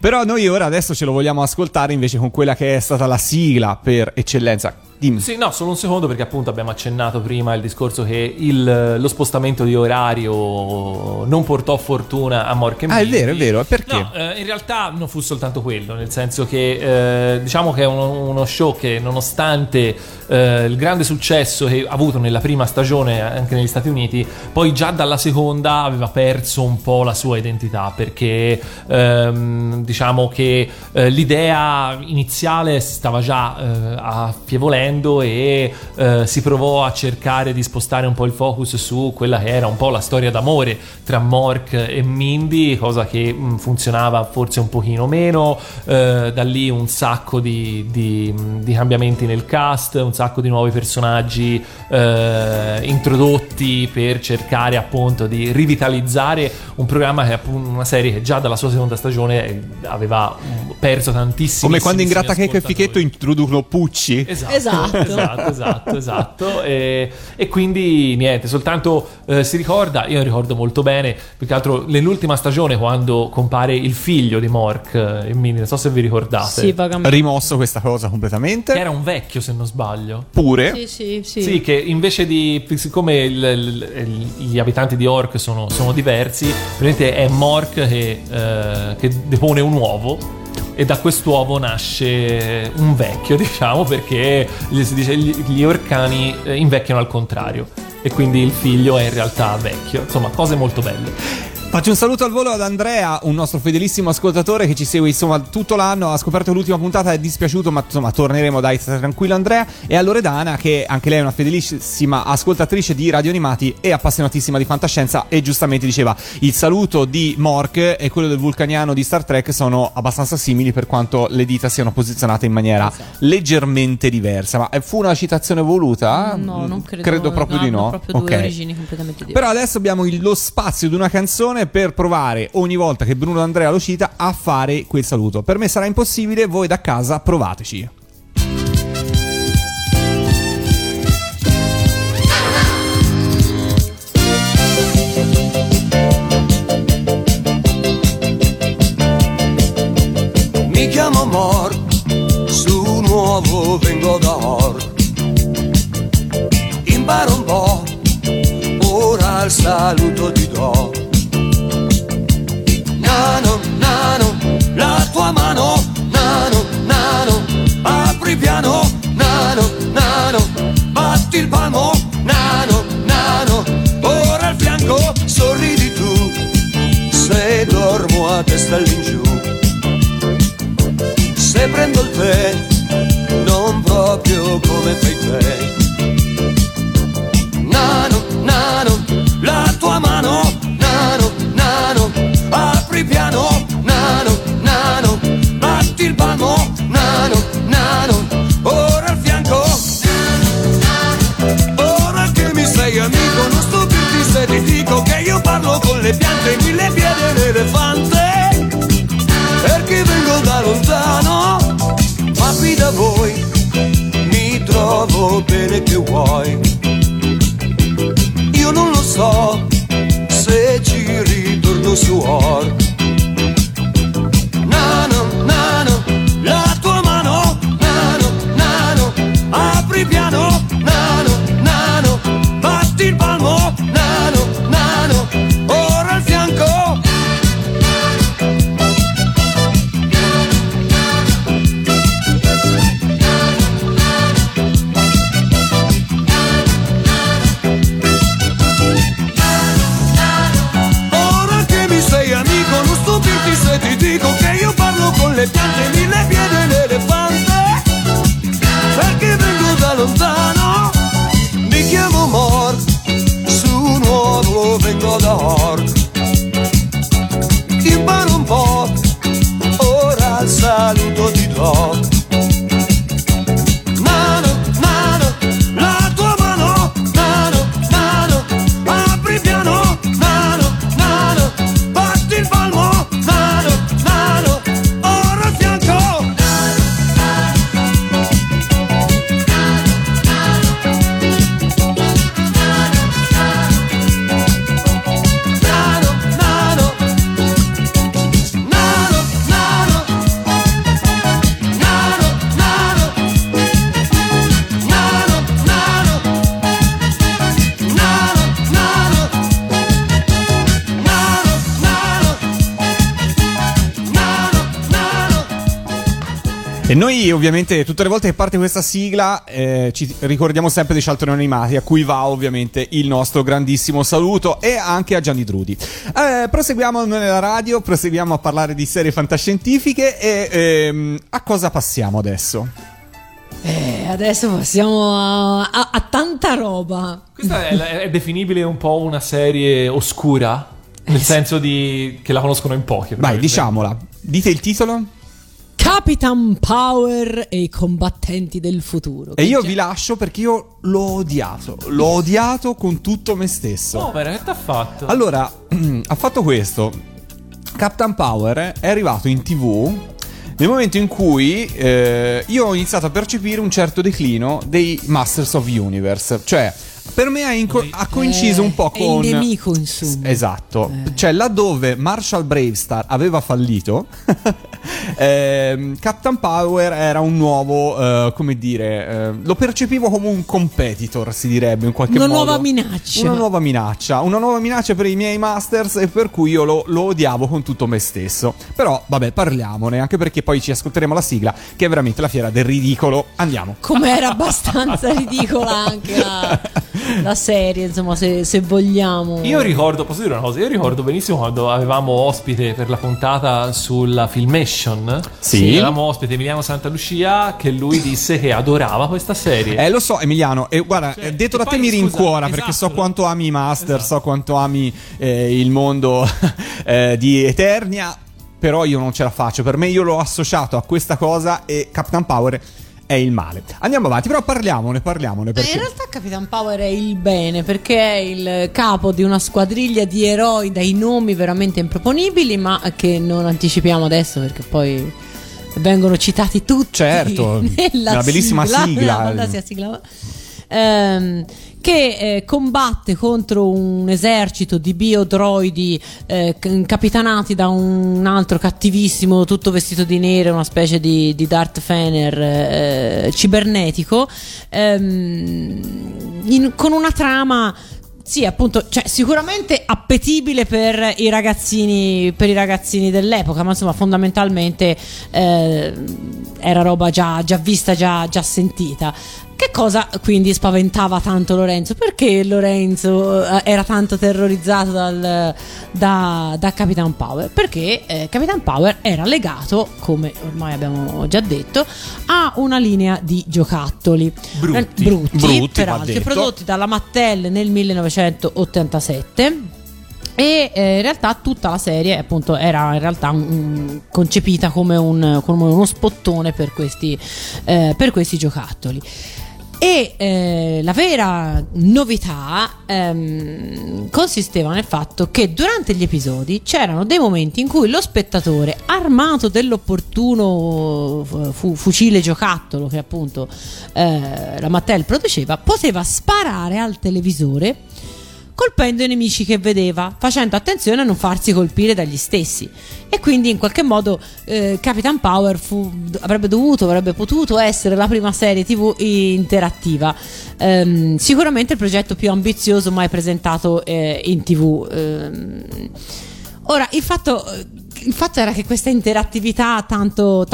Però noi ora adesso ce lo vogliamo ascoltare invece con quella che è stata la sigla per eccellenza. Dimmi. Sì, no, solo un secondo, perché appunto abbiamo accennato prima il discorso che lo spostamento di orario non portò fortuna a Mork e Mindy. Ah, è vero, perché? No, in realtà non fu soltanto quello, nel senso che diciamo che è uno show che, nonostante il grande successo che ha avuto nella prima stagione anche negli Stati Uniti, poi già dalla seconda aveva perso un po' la sua identità, perché diciamo che l'idea iniziale stava già affievolendo, e si provò a cercare di spostare un po' il focus su quella che era un po' la storia d'amore tra Mork e Mindy, cosa che funzionava forse un pochino meno. Da lì un sacco di cambiamenti nel cast, un sacco di nuovi personaggi introdotti progetti per cercare appunto di rivitalizzare un programma che è appunto una serie che già dalla sua seconda stagione aveva perso tantissimi. Come quando in Grattacheca e Fichetto introducono Pucci. Esatto. E quindi niente, soltanto si ricorda, io ricordo molto bene, più che altro nell'ultima stagione quando compare il figlio di Mork e Mindy, non so se vi ricordate. Sì, vagamente. Rimosso questa cosa completamente. Che era un vecchio, se non sbaglio. Pure. Sì, che invece di, siccome gli abitanti di Ork sono diversi, praticamente è Mork che depone un uovo e da quest'uovo nasce un vecchio, diciamo, perché si dice gli orcani invecchiano al contrario e quindi il figlio è in realtà vecchio. Insomma, cose molto belle. Faccio un saluto al volo ad Andrea, un nostro fedelissimo ascoltatore che ci segue insomma tutto l'anno. Ha scoperto l'ultima puntata, è dispiaciuto, ma insomma torneremo, dai, sta tranquillo Andrea. E a Loredana, che anche lei è una fedelissima ascoltatrice di Radio Animati e appassionatissima di fantascienza, e giustamente diceva il saluto di Mork e quello del vulcaniano di Star Trek sono abbastanza simili per quanto le dita siano posizionate in maniera leggermente diversa. Ma fu una citazione voluta? No, non credo. Credo proprio di no. Proprio due origini completamente diverse. Però adesso abbiamo lo spazio di una canzone per provare, ogni volta che Bruno D'Andrea lo cita, a fare quel saluto. Per me sarà impossibile, voi da casa provateci. Mi chiamo Mork, su nuovo vengo da Ork. Imparo un po', ora il saluto ti do. Nano, nano, la tua mano, nano, nano, apri piano, nano, nano, batti il palmo, nano, nano, ora al fianco sorridi tu, se dormo a testa all'ingiù, se prendo il tè, non proprio come fai te, nano, nano, la tua mano, nano, nano, apri piano, nano, nano, batti il palmo, nano, nano, ora al fianco, ora che mi sei amico, non stupirti se ti dico che io parlo con le piante, mille piedi e l'elefante, perché vengo da lontano, ma qui da voi mi trovo bene che vuoi, io non lo so se ci ritorno su Ork. Nano, nano, la tua mano, nano, nano, apri piano, nano, nano, batti il palmo, nano, nano, ora al fianco. Dico che io parlo con le piante, mille piedi e l'elefante, perché vengo da lontano, mi chiamo Mork, su nuovo vengo da Ork, imparo un po', ora al saluto ti do, nano, nano, la tua mano, nano, nano, apri piano, nano, nano, batti il palmo, e noi ovviamente tutte le volte che parte questa sigla ci ricordiamo sempre dei cialtroni animati, a cui va ovviamente il nostro grandissimo saluto, e anche a Gianni Drudi. Proseguiamo nella radio, proseguiamo a parlare di serie fantascientifiche e a cosa passiamo adesso? Adesso passiamo a tanta roba. Questa è definibile un po' una serie oscura, nel senso di che la conoscono in pochi. Vai, diciamola. Dite il titolo. Capitan Power e i combattenti del futuro. E io vi lascio perché io l'ho odiato con tutto me stesso. Povero, che t'ha fatto? Allora, ha fatto questo. Capitan Power è arrivato in TV nel momento in cui io ho iniziato a percepire un certo declino dei Masters of Universe. Cioè, per me ha coinciso un po' con il nemico, insomma. Esatto. Cioè, laddove Marshall Bravestar aveva fallito, Capitan Power era un nuovo, come dire, lo percepivo come un competitor, si direbbe in qualche modo. Una nuova minaccia per i miei Masters, e per cui io lo odiavo con tutto me stesso. Però vabbè, parliamone, anche perché poi ci ascolteremo la sigla, che è veramente la fiera del ridicolo. Andiamo. Com'era abbastanza ridicola anche la serie, insomma, se vogliamo. Io ricordo, posso dire una cosa? Io ricordo benissimo quando avevamo ospite per la puntata sulla Filmation. Sì. Avevamo ospite Emiliano Santalucia, che lui disse che adorava questa serie. Lo so, Emiliano, e guarda, cioè, detto da te mi rincuora, esatto, perché so quanto ami i Master, esatto, so quanto ami il mondo di Eternia, però io non ce la faccio. Per me, io l'ho associato a questa cosa, e Capitan Power è il male. Andiamo avanti, però parliamone perché... In realtà Capitan Power è il bene, perché è il capo di una squadriglia di eroi dai nomi veramente improponibili, ma che non anticipiamo adesso perché poi vengono citati tutti. Certo, nella bellissima sigla. Che combatte contro un esercito di biodroidi capitanati da un altro cattivissimo, tutto vestito di nero, una specie di Darth Fener cibernetico, con una trama, sì, appunto, cioè, sicuramente appetibile per i ragazzini dell'epoca, ma insomma fondamentalmente era roba già vista, già sentita. Che cosa quindi spaventava tanto Lorenzo? Perché Lorenzo era tanto terrorizzato da Capitan Power? Perché Capitan Power era legato, come ormai abbiamo già detto, a una linea di giocattoli brutti peraltro, prodotti dalla Mattel nel 1987. E in realtà tutta la serie, appunto, era in realtà concepita come uno spottone per questi giocattoli. E la vera novità consisteva nel fatto che durante gli episodi c'erano dei momenti in cui lo spettatore, armato dell'opportuno fucile giocattolo che appunto la Mattel produceva, poteva sparare al televisore colpendo i nemici che vedeva, facendo attenzione a non farsi colpire dagli stessi. E quindi in qualche modo Capitan Power avrebbe potuto essere la prima serie TV interattiva, sicuramente il progetto più ambizioso mai presentato in TV. Ora, il fatto era che questa interattività tanto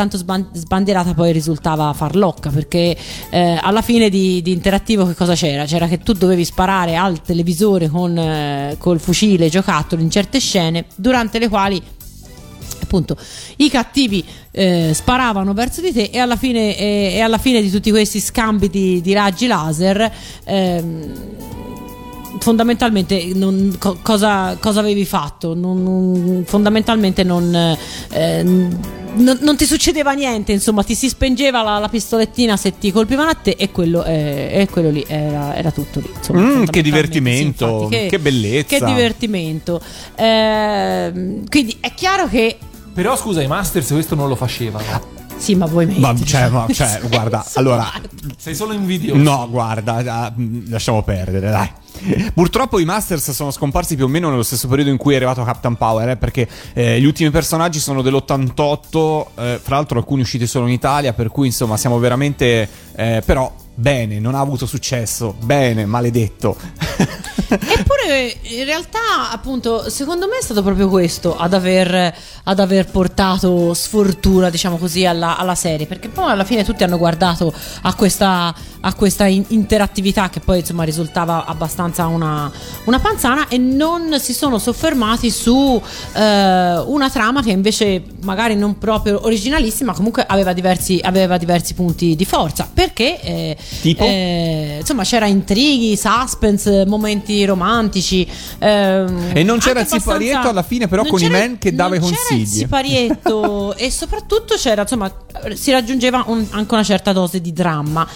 sbandierata poi risultava farlocca, perché alla fine di interattivo che cosa c'era? C'era che tu dovevi sparare al televisore col fucile giocattolo in certe scene, durante le quali appunto i cattivi sparavano verso di te, e alla fine di tutti questi scambi di raggi laser fondamentalmente cosa avevi fatto? Fondamentalmente non ti succedeva niente, insomma, ti si spengeva la pistolettina se ti colpivano a te, e quello lì era tutto lì, insomma, che divertimento, sì, infatti, che bellezza, che divertimento. Quindi è chiaro che, però scusa, i Masters questo non lo facevano. Sì, ma voi metti, ma guarda, allora, sei solo invidioso. No, guarda, lasciamo perdere, dai. Purtroppo i Masters sono scomparsi più o meno nello stesso periodo in cui è arrivato Capitan Power, perché gli ultimi personaggi sono dell'88, fra l'altro alcuni usciti solo in Italia, per cui insomma siamo veramente però bene, non ha avuto successo, bene, maledetto. Eppure in realtà, appunto, secondo me è stato proprio questo ad aver portato sfortuna, diciamo così, alla serie, perché poi alla fine tutti hanno guardato a questa interattività, che poi insomma risultava abbastanza una panzana, e non si sono soffermati su una trama che invece magari non proprio originalissima, comunque aveva diversi punti di forza, perché tipo? Insomma, c'era intrighi, suspense, momenti tratti romantici. E non c'era il siparietto abbastanza... alla fine, però, con i men che dava i consigli. C'era il siparietto e soprattutto c'era, insomma, si raggiungeva anche una certa dose di dramma.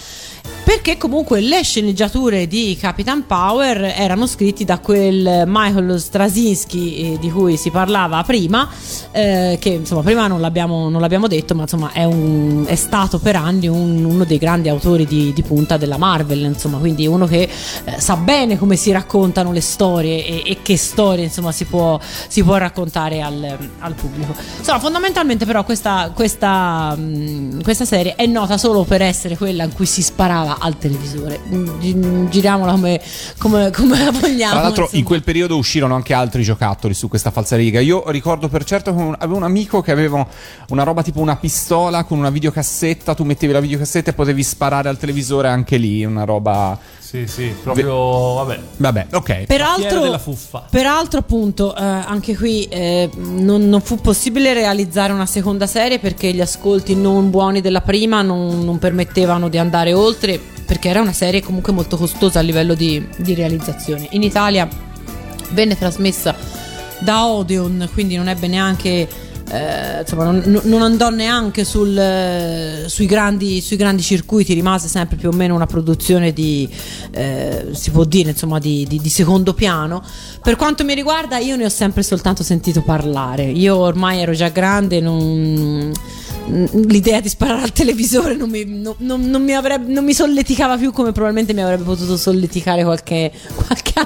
Perché comunque le sceneggiature di Capitan Power erano scritti da quel Michael Straczynski di cui si parlava prima, che insomma prima non l'abbiamo detto, ma insomma è stato per anni uno dei grandi autori di punta della Marvel, insomma, quindi uno che sa bene come si raccontano le storie e che storie insomma si può raccontare al pubblico. Insomma, fondamentalmente però questa serie è nota solo per essere quella in cui si sparava al televisore. Giriamola come la vogliamo. Tra l'altro, insomma, in quel periodo uscirono anche altri giocattoli su questa falsariga. Io ricordo per certo che avevo un amico che aveva una roba tipo una pistola con una videocassetta. Tu mettevi la videocassetta e potevi sparare al televisore anche lì. Una roba. Sì, sì, proprio. Vabbè, ok. Peraltro appunto, anche qui non fu possibile realizzare una seconda serie perché gli ascolti non buoni della prima non permettevano di andare oltre, perché era una serie comunque molto costosa a livello di realizzazione. In Italia venne trasmessa da Odeon, quindi non ebbe neanche. Insomma, non andò neanche sui grandi circuiti, rimase sempre più o meno una produzione di si può dire insomma di secondo piano. Per quanto mi riguarda, io ne ho sempre soltanto sentito parlare. Io ormai ero già grande, l'idea di sparare al televisore non mi solleticava più come probabilmente mi avrebbe potuto solleticare qualche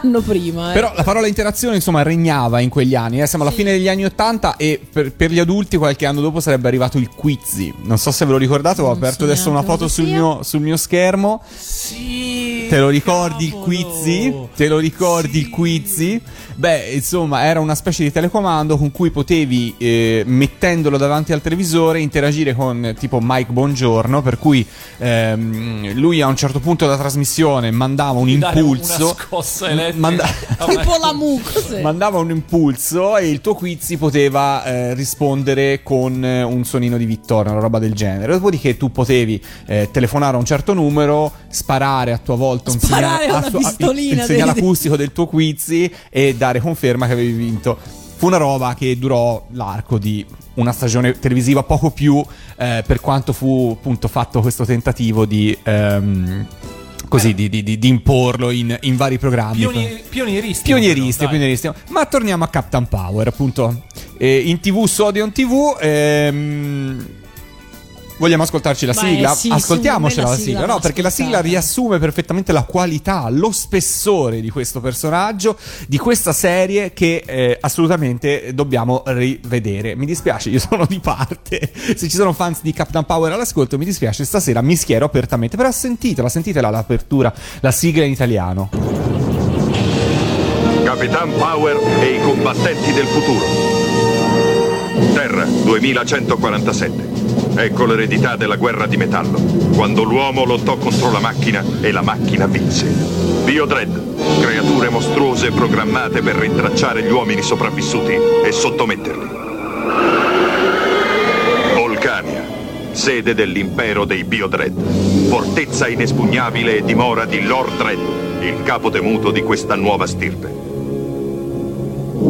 anno prima. Però la parola interazione insomma regnava in quegli anni, siamo alla fine degli anni 80 e per gli adulti qualche anno dopo sarebbe arrivato il Quizzi. Non so se ve lo ricordate, ho aperto adesso una foto sul mio schermo. Sì, te lo ricordi, cavolo. Il Quizzi? Te lo ricordi, sì. Il Quizzi? Beh, insomma, era una specie di telecomando con cui potevi, mettendolo davanti al televisore, interagire con tipo Mike Bongiorno, per cui lui a un certo punto della trasmissione mandava un impulso, tipo la mucca, mandava un impulso e il tuo Quizzi poteva rispondere con un suonino di vittoria, una roba del genere. Dopodiché tu potevi telefonare a un certo numero, sparare a tua volta il segnale acustico del tuo Quizzi e dare conferma che avevi vinto. Fu una roba che durò l'arco di una stagione televisiva, poco più, per quanto fu appunto fatto questo tentativo di imporlo in vari programmi. Pionieristi. Ma torniamo a Captain Power, appunto, in TV su Odeon TV. Vogliamo ascoltarci la sigla? Sì, ascoltiamocela la sigla. No, perché la sigla riassume perfettamente la qualità, lo spessore di questo personaggio, di questa serie che assolutamente dobbiamo rivedere. Mi dispiace, io sono di parte. Se ci sono fans di Captain Power all'ascolto, mi dispiace, stasera mi schiero apertamente. Però sentitela l'apertura, la sigla in italiano. Capitan Power e i combattenti del futuro. Terra 2147. Ecco l'eredità della guerra di metallo, quando l'uomo lottò contro la macchina e la macchina vinse. Biodread, creature mostruose programmate per rintracciare gli uomini sopravvissuti e sottometterli. Volcania, sede dell'impero dei Biodread, fortezza inespugnabile e dimora di Lord Dread, il capo temuto di questa nuova stirpe.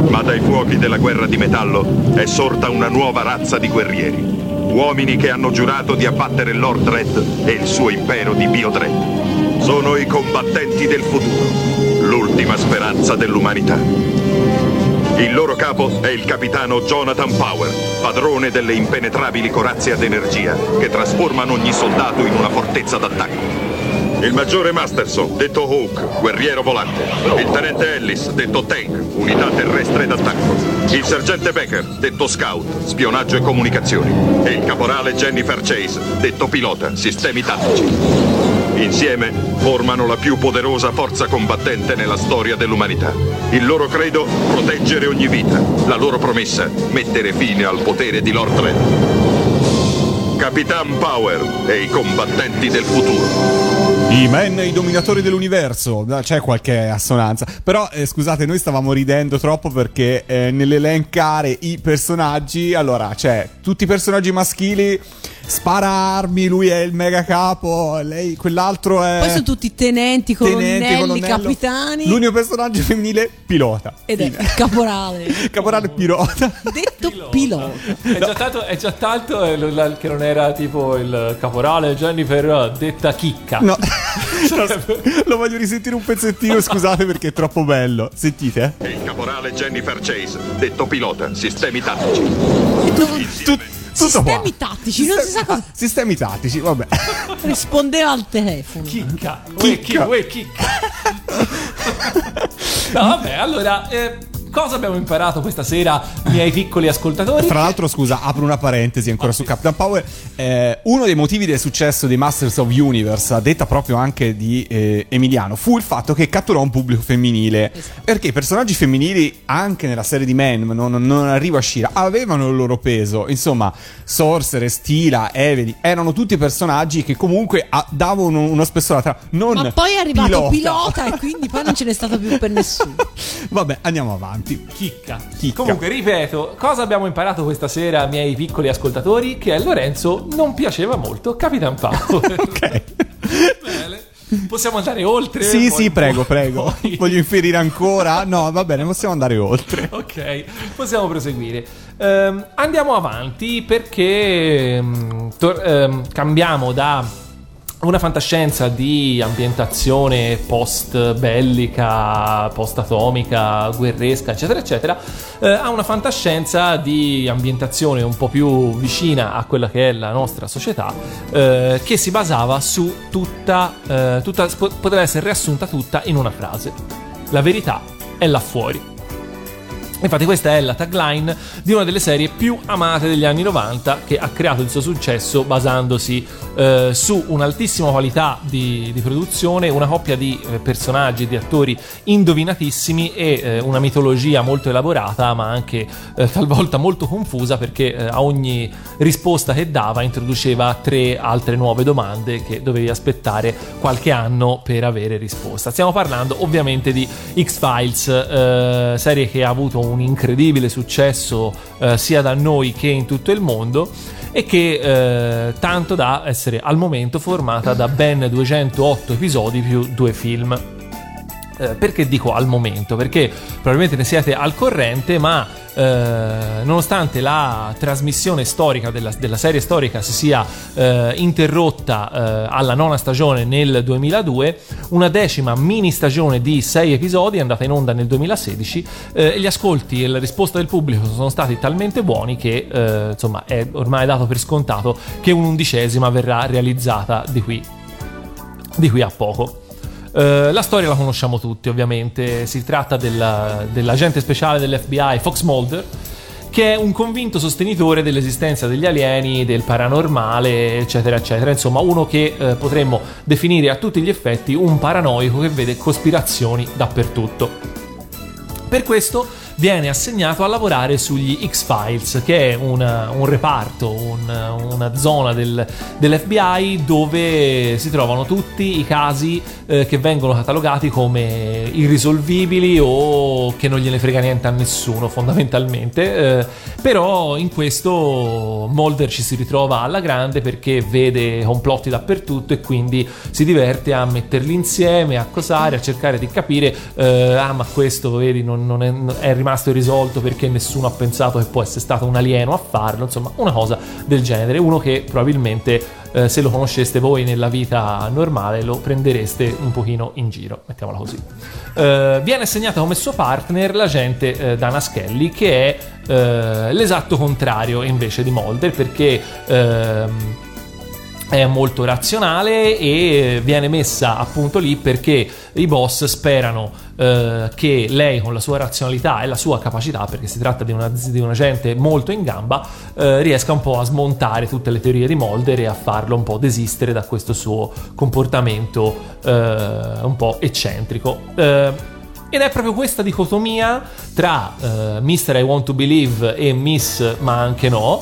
Ma dai fuochi della guerra di metallo è sorta una nuova razza di guerrieri. Uomini che hanno giurato di abbattere Lord Dread e il suo impero di Biodread. Sono i combattenti del futuro, l'ultima speranza dell'umanità. Il loro capo è il capitano Jonathan Power, padrone delle impenetrabili corazze ad energia che trasformano ogni soldato in una fortezza d'attacco. Il maggiore Masterson, detto Hawk, guerriero volante. Il tenente Ellis, detto Tank, unità terrestre d'attacco. Il sergente Becker, detto Scout, spionaggio e comunicazioni. E il caporale Jennifer Chase, detto Pilota, sistemi tattici. Insieme formano la più poderosa forza combattente nella storia dell'umanità. Il loro credo, proteggere ogni vita. La loro promessa, mettere fine al potere di Lord Dread. Capitan Power e i combattenti del futuro. I men e i dominatori dell'universo. C'è qualche assonanza. Però scusate, noi stavamo ridendo troppo perché nell'elencare i personaggi, allora, c'è tutti i personaggi maschili spara armi, lui è il mega capo, lei quell'altro è... Poi sono tutti tenenti, colonnelli, capitani. L'unico personaggio femminile, Pilota. Ed è il caporale. Caporale Pilota. Detto Pilota. È già tanto che non era tipo il caporale Jennifer detta Chicca. No. Lo voglio risentire un pezzettino, scusate, perché è troppo bello. Sentite, eh? Il caporale Jennifer Chase, detto Pilota, sistemi tattici. Sistemi tattici, non si sa cosa. Sistemi tattici, vabbè. Rispondeva al telefono. Chicca. Chicca. No, vabbè, allora... Cosa abbiamo imparato questa sera, miei piccoli ascoltatori? Tra l'altro, scusa, apro una parentesi ancora su Capitan Power. Uno dei motivi del successo dei Masters of Universe, a detta proprio anche di Emiliano, fu il fatto che catturò un pubblico femminile. Esatto. Perché i personaggi femminili, anche nella serie di Man, non arrivo a Shira, avevano il loro peso. Insomma, Sorceress, Tila, Evelyn, erano tutti personaggi che comunque davano uno spessore tra... non. Ma poi è arrivato Pilota e quindi poi non ce n'è stato più per nessuno. Vabbè, andiamo avanti. Chicca. Comunque, ripeto, cosa abbiamo imparato questa sera, miei piccoli ascoltatori? Che a Lorenzo non piaceva molto Capitan Power. Ok. Bene. Possiamo andare oltre? Sì, poi, sì, prego. Poi... Voglio inferire ancora? No, va bene, possiamo andare oltre. Ok, possiamo proseguire. Andiamo avanti perché cambiamo da... una fantascienza di ambientazione post bellica, post atomica, guerresca, eccetera eccetera, a una fantascienza di ambientazione un po' più vicina a quella che è la nostra società, che si basava su tutta poteva essere riassunta tutta in una frase: la verità è là fuori. Infatti questa è la tagline di una delle serie più amate degli anni 90, che ha creato il suo successo basandosi su un'altissima qualità di produzione, una coppia di personaggi e di attori indovinatissimi e una mitologia molto elaborata, ma anche talvolta molto confusa, perché a ogni risposta che dava introduceva 3 altre nuove domande che dovevi aspettare qualche anno per avere risposta. Stiamo parlando ovviamente di X-Files, serie che ha avuto un incredibile successo sia da noi che in tutto il mondo, e che tanto da essere al momento formata da ben 208 episodi più 2 film. Perché dico al momento? Perché probabilmente ne siete al corrente, ma nonostante la trasmissione storica della serie storica si sia interrotta alla 9ª stagione nel 2002, una 10ª mini stagione di 6 episodi è andata in onda nel 2016, e gli ascolti e la risposta del pubblico sono stati talmente buoni che insomma è ormai dato per scontato che un'11ª verrà realizzata di qui a poco. La storia la conosciamo tutti, ovviamente. Si tratta dell'agente speciale dell'FBI Fox Mulder, che è un convinto sostenitore dell'esistenza degli alieni, del paranormale, eccetera eccetera. Insomma, uno che potremmo definire a tutti gli effetti un paranoico che vede cospirazioni dappertutto. Per questo viene assegnato a lavorare sugli X-Files, che è un reparto, una zona dell'FBI dove si trovano tutti i casi che vengono catalogati come irrisolvibili o che non gliene frega niente a nessuno, fondamentalmente. Però in questo Mulder ci si ritrova alla grande, perché vede complotti dappertutto e quindi si diverte a metterli insieme, a cosare, a cercare di capire ma questo, vedi, non è rimasto irrisolto perché nessuno ha pensato che può essere stato un alieno a farlo. Insomma, una cosa del genere, uno che probabilmente se lo conosceste voi nella vita normale lo prendereste un pochino in giro, mettiamola così. Viene assegnato come suo partner l'agente Dana Scully, che è l'esatto contrario invece di Mulder, perché è molto razionale e viene messa appunto lì perché i boss sperano che lei, con la sua razionalità e la sua capacità, perché si tratta di una gente molto in gamba, riesca un po' a smontare tutte le teorie di Mulder e a farlo un po' desistere da questo suo comportamento un po' eccentrico. Ed è proprio questa dicotomia tra Mr. I Want to Believe e Miss Ma Anche No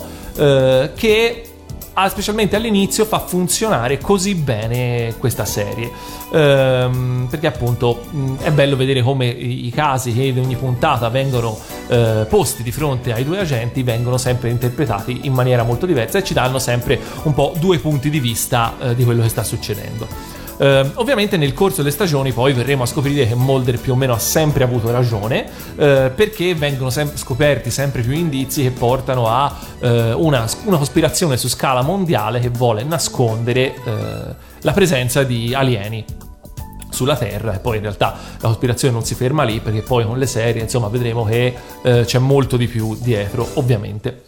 che specialmente all'inizio fa funzionare così bene questa serie, perché appunto è bello vedere come i casi che in ogni puntata vengono posti di fronte ai due agenti vengono sempre interpretati in maniera molto diversa e ci danno sempre un po' due punti di vista di quello che sta succedendo. Ovviamente nel corso delle stagioni poi verremo a scoprire che Mulder più o meno ha sempre avuto ragione, perché vengono scoperti sempre più indizi che portano a una cospirazione su scala mondiale che vuole nascondere la presenza di alieni sulla Terra. E poi in realtà la cospirazione non si ferma lì, perché poi con le serie insomma vedremo che c'è molto di più dietro, ovviamente.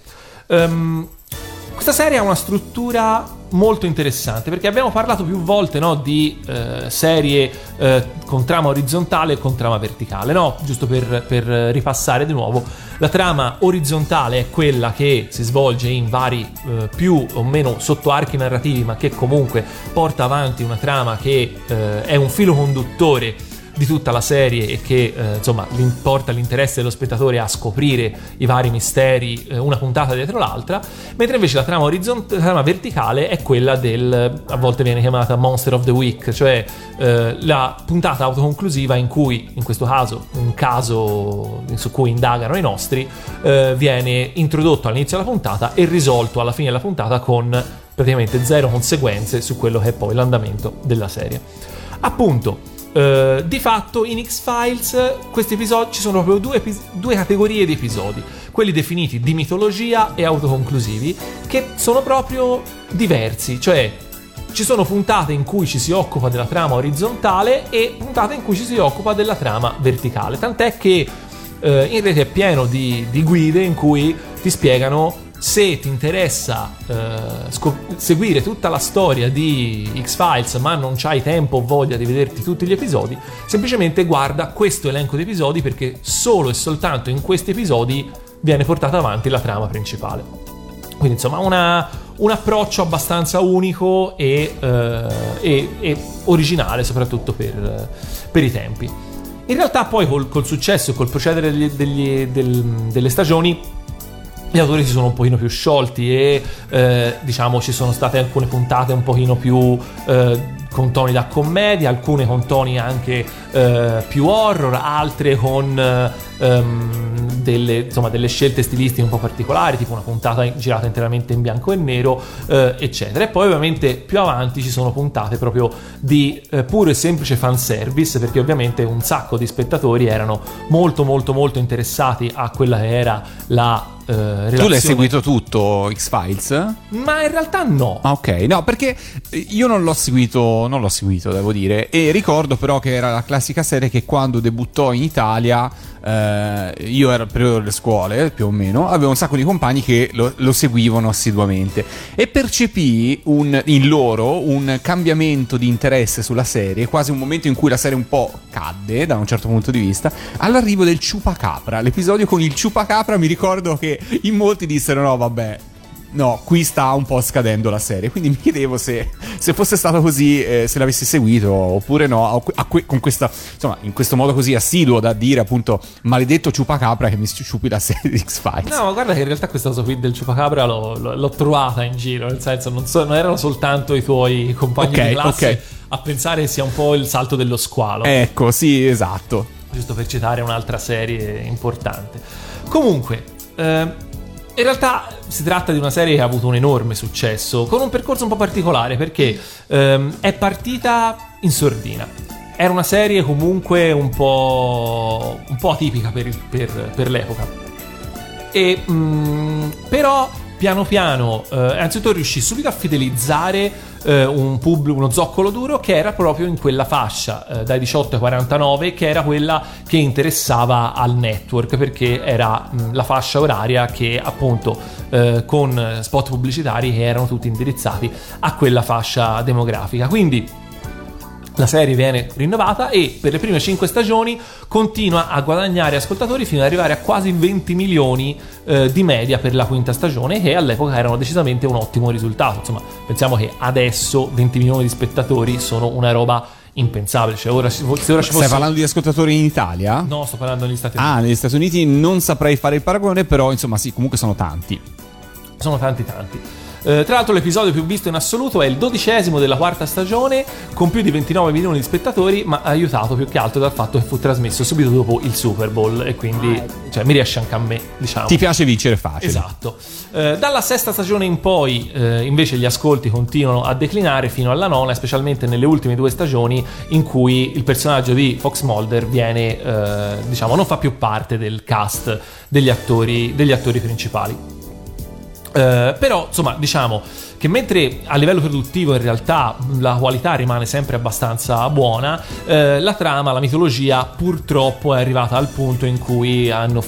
Questa serie ha una struttura molto interessante, perché abbiamo parlato più volte, no, di serie con trama orizzontale e con trama verticale, no? Giusto per ripassare di nuovo, la trama orizzontale è quella che si svolge in vari più o meno sottoarchi narrativi, ma che comunque porta avanti una trama che è un filo conduttore di tutta la serie e che insomma porta l'interesse dello spettatore a scoprire i vari misteri una puntata dietro l'altra, mentre invece la trama orizzontale, la trama verticale è quella del, a volte viene chiamata Monster of the Week, cioè la puntata autoconclusiva in cui, in questo caso, un caso su cui indagano i nostri viene introdotto all'inizio della puntata e risolto alla fine della puntata con praticamente zero conseguenze su quello che è poi l'andamento della serie. Appunto, di fatto in X-Files questi episodi, ci sono proprio due categorie di episodi, quelli definiti di mitologia e autoconclusivi, che sono proprio diversi, cioè ci sono puntate in cui ci si occupa della trama orizzontale e puntate in cui ci si occupa della trama verticale, tant'è che in rete è pieno di guide in cui ti spiegano se ti interessa seguire tutta la storia di X-Files ma non c'hai tempo o voglia di vederti tutti gli episodi, semplicemente guarda questo elenco di episodi, perché solo e soltanto in questi episodi viene portata avanti la trama principale. Quindi insomma un approccio abbastanza unico e originale, soprattutto per i tempi. In realtà poi col successo e col procedere delle stagioni gli autori si sono un pochino più sciolti e diciamo ci sono state alcune puntate un pochino più con toni da commedia, alcune con toni anche più horror, altre con delle scelte stilistiche un po' particolari, tipo una puntata girata interamente in bianco e nero, eccetera. E poi ovviamente più avanti ci sono puntate proprio di puro e semplice fanservice, perché ovviamente un sacco di spettatori erano molto molto molto interessati a quella che era la relazione. Tu l'hai seguito tutto X-Files? Ma in realtà no. Ah, ok, no, perché io non l'ho seguito, devo dire, e ricordo però che era la classica serie che quando debuttò in Italia io ero al periodo delle scuole più o meno, avevo un sacco di compagni che lo seguivano assiduamente e percepì in loro un cambiamento di interesse sulla serie, quasi un momento in cui la serie un po' cadde da un certo punto di vista, all'arrivo del ciupacapra. L'episodio con il ciupacapra, mi ricordo che in molti dissero no vabbè, no, qui sta un po' scadendo la serie, quindi mi chiedevo se fosse stato così, se l'avessi seguito oppure no, con questa, insomma, in questo modo così assiduo da dire appunto maledetto ciupacabra che mi ciupi la serie di X-Files. No, guarda che in realtà questa cosa qui del ciupacabra l'ho trovata in giro, nel senso non erano soltanto i tuoi compagni di classe a pensare sia un po' il salto dello squalo. Ecco, sì, esatto. Giusto per citare un'altra serie importante. Comunque, in realtà si tratta di una serie che ha avuto un enorme successo, con un percorso un po' particolare, perché è partita in sordina. Era una serie comunque un po' atipica per l'epoca. E però piano piano, anzitutto riuscì subito a fidelizzare uno zoccolo duro che era proprio in quella fascia dai 18 ai 49, che era quella che interessava al network, perché era la fascia oraria che appunto con spot pubblicitari che erano tutti indirizzati a quella fascia demografica. Quindi la serie viene rinnovata e per le prime 5 stagioni continua a guadagnare ascoltatori fino ad arrivare a quasi 20 milioni di media per la quinta stagione, che all'epoca erano decisamente un ottimo risultato. Insomma, pensiamo che adesso 20 milioni di spettatori sono una roba impensabile, cioè ora ci fosse... Stai parlando di ascoltatori in Italia? No, sto parlando negli Stati Uniti. Ah, negli Stati Uniti non saprei fare il paragone, però insomma sì, comunque sono tanti. Sono tanti. Tra l'altro l'episodio più visto in assoluto è il 12° della 4ª stagione, con più di 29 milioni di spettatori, ma aiutato più che altro dal fatto che fu trasmesso subito dopo il Super Bowl, e quindi cioè, mi riesce anche a me, diciamo. Ti piace vincere facile. Esatto. Dalla 6ª stagione in poi invece gli ascolti continuano a declinare fino alla 9ª, specialmente nelle ultime 2 stagioni in cui il personaggio di Fox Mulder viene, diciamo, non fa più parte del cast degli attori principali. Però insomma diciamo che mentre a livello produttivo in realtà la qualità rimane sempre abbastanza buona, la trama, la mitologia purtroppo è arrivata al punto in cui hanno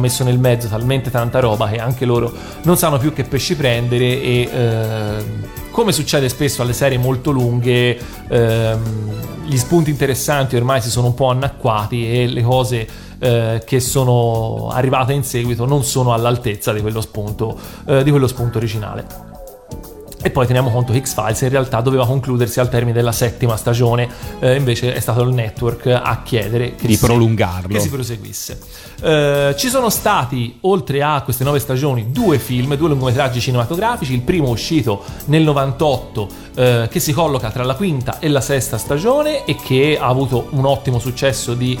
messo nel mezzo talmente tanta roba che anche loro non sanno più che pesci prendere e come succede spesso alle serie molto lunghe, gli spunti interessanti ormai si sono un po' annacquati e le cose che sono arrivate in seguito non sono all'altezza di quello spunto originale. E poi teniamo conto che X-Files in realtà doveva concludersi al termine della 7ª stagione, invece è stato il network a chiedere di prolungarlo, che si proseguisse. Ci sono stati, oltre a queste 9 stagioni, 2 film, 2 lungometraggi cinematografici. Il primo uscito nel 98, che si colloca tra la 5ª e la 6ª stagione e che ha avuto un ottimo successo di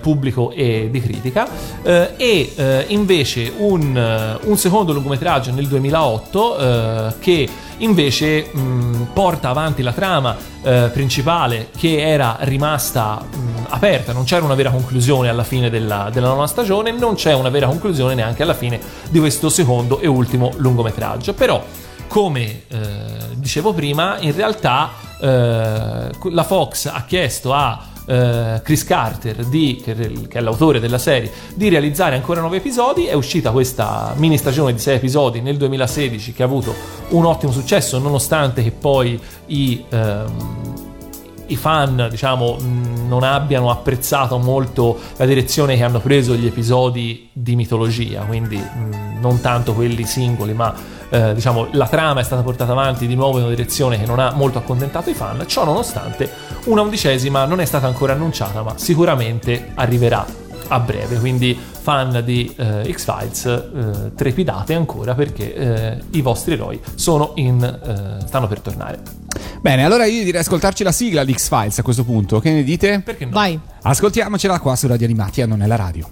pubblico e di critica, e invece un secondo lungometraggio nel 2008 che invece porta avanti la trama principale, che era rimasta aperta. Non c'era una vera conclusione alla fine della 9ª stagione, non c'è una vera conclusione neanche alla fine di questo secondo e ultimo lungometraggio. Però, come dicevo prima, in realtà la Fox ha chiesto a Chris Carter, che è l'autore della serie, di realizzare ancora 9 episodi. È uscita questa mini stagione di 6 episodi nel 2016, che ha avuto un ottimo successo, nonostante che poi i fan, diciamo, non abbiano apprezzato molto la direzione che hanno preso gli episodi di mitologia, quindi non tanto quelli singoli, ma diciamo la trama è stata portata avanti di nuovo in una direzione che non ha molto accontentato i fan. Ciò nonostante, una 11ª non è stata ancora annunciata, ma sicuramente arriverà a breve, quindi fan di X-Files, trepidate ancora, perché i vostri eroi stanno per tornare. Bene, allora io direi ascoltarci la sigla di X-Files a questo punto, che ne dite? Perché no? Vai. Ascoltiamocela qua su Radio Animati a Non è la radio.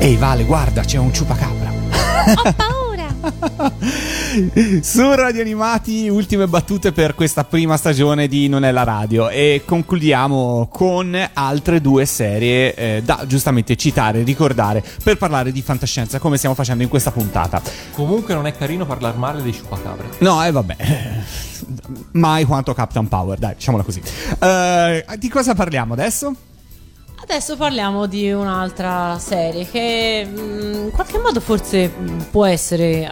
Ehi Vale, guarda, c'è un ciupacabra. Ho paura. Su Radio Animati, ultime battute per questa prima stagione di Non è la radio, e concludiamo con altre due serie da giustamente citare, ricordare, per parlare di fantascienza come stiamo facendo in questa puntata. Comunque non è carino parlare male dei ciupacabra. No, vabbè, mai quanto Capitan Power, dai, diciamola così. Di cosa parliamo adesso? Adesso parliamo di un'altra serie che in qualche modo forse può essere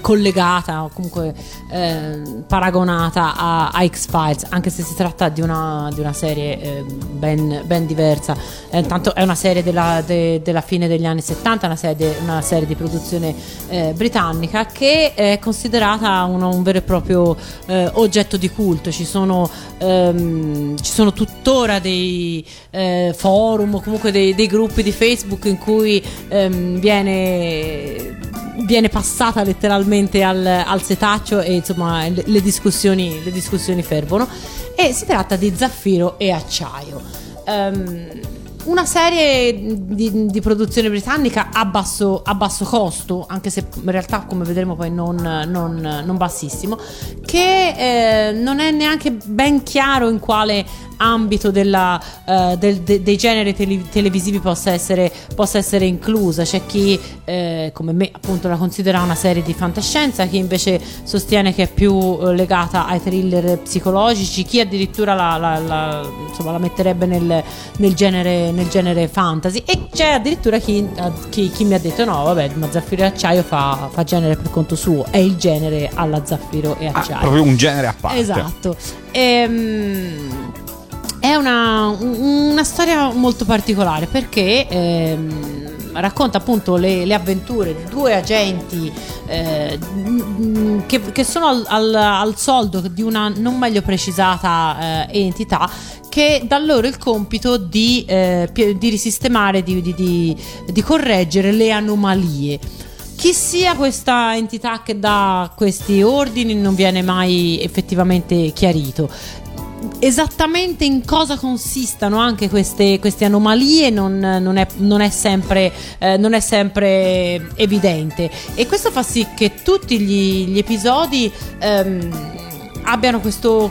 collegata o comunque paragonata a X-Files, anche se si tratta di una serie ben diversa. Tanto è una serie della fine degli anni 70, una serie di produzione britannica che è considerata un vero e proprio oggetto di culto. Ci sono tuttora dei forum o comunque dei gruppi di Facebook in cui viene passata letteralmente al setaccio, e insomma le discussioni fervono, e si tratta di Zaffiro e Acciaio, una serie di produzione britannica a basso costo, anche se in realtà, come vedremo poi, non bassissimo, che non è neanche ben chiaro in quale ambito dei generi televisivi possa essere inclusa. C'è chi come me appunto la considera una serie di fantascienza, chi invece sostiene che è più legata ai thriller psicologici, chi addirittura la metterebbe nel genere fantasy, e c'è addirittura chi mi ha detto no, vabbè, ma Zaffiro e Acciaio fa genere per conto suo, è il genere alla Zaffiro e Acciaio, proprio un genere a parte. Esatto. È una storia molto particolare, perché racconta appunto le avventure di due agenti che sono al soldo di una non meglio precisata entità, che dà loro il compito di risistemare, di correggere le anomalie. Chi sia questa entità che dà questi ordini non viene mai effettivamente chiarito. Esattamente in cosa consistano anche queste anomalie non è sempre evidente, e questo fa sì che tutti gli episodi abbiano questo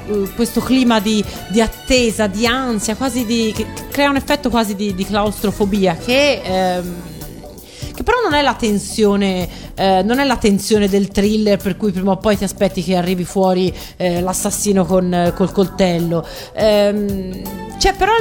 clima di attesa, di ansia, quasi che crea un effetto quasi di claustrofobia, che però non è la tensione del thriller, per cui prima o poi ti aspetti che arrivi fuori l'assassino col coltello. C'è però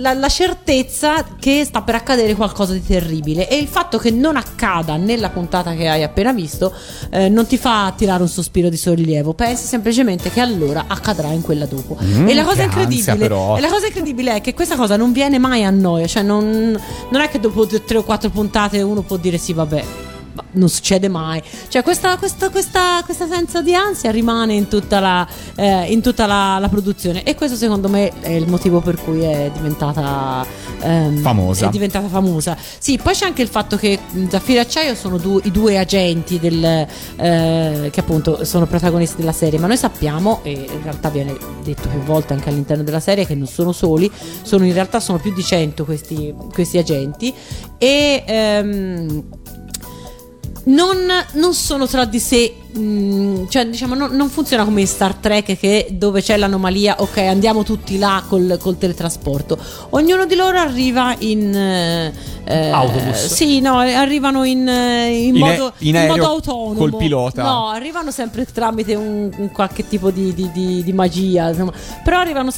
la certezza che sta per accadere qualcosa di terribile, e il fatto che non accada nella puntata che hai appena visto non ti fa tirare un sospiro di sollievo, pensi semplicemente che allora accadrà in quella dopo. E la cosa incredibile è che questa cosa non viene mai a noia, cioè non è che dopo 3 o 4 puntate uno può dire sì vabbè, non succede mai, cioè questa senza di ansia rimane in tutta la produzione, e questo secondo me è il motivo per cui è diventata famosa. Sì, poi c'è anche il fatto che Zaffiro e Acciaio sono i due agenti che appunto sono protagonisti della serie, ma noi sappiamo, e in realtà viene detto più volte anche all'interno della serie, che non sono soli, in realtà sono più di 100 questi agenti, e non sono tra di sé, cioè diciamo non funziona come in Star Trek, che dove c'è l'anomalia, ok, andiamo tutti là col teletrasporto. Ognuno di loro arriva in autobus. Sì, no, arrivano in modo autonomo col pilota. No, arrivano sempre tramite un qualche tipo di magia, insomma. Però arrivano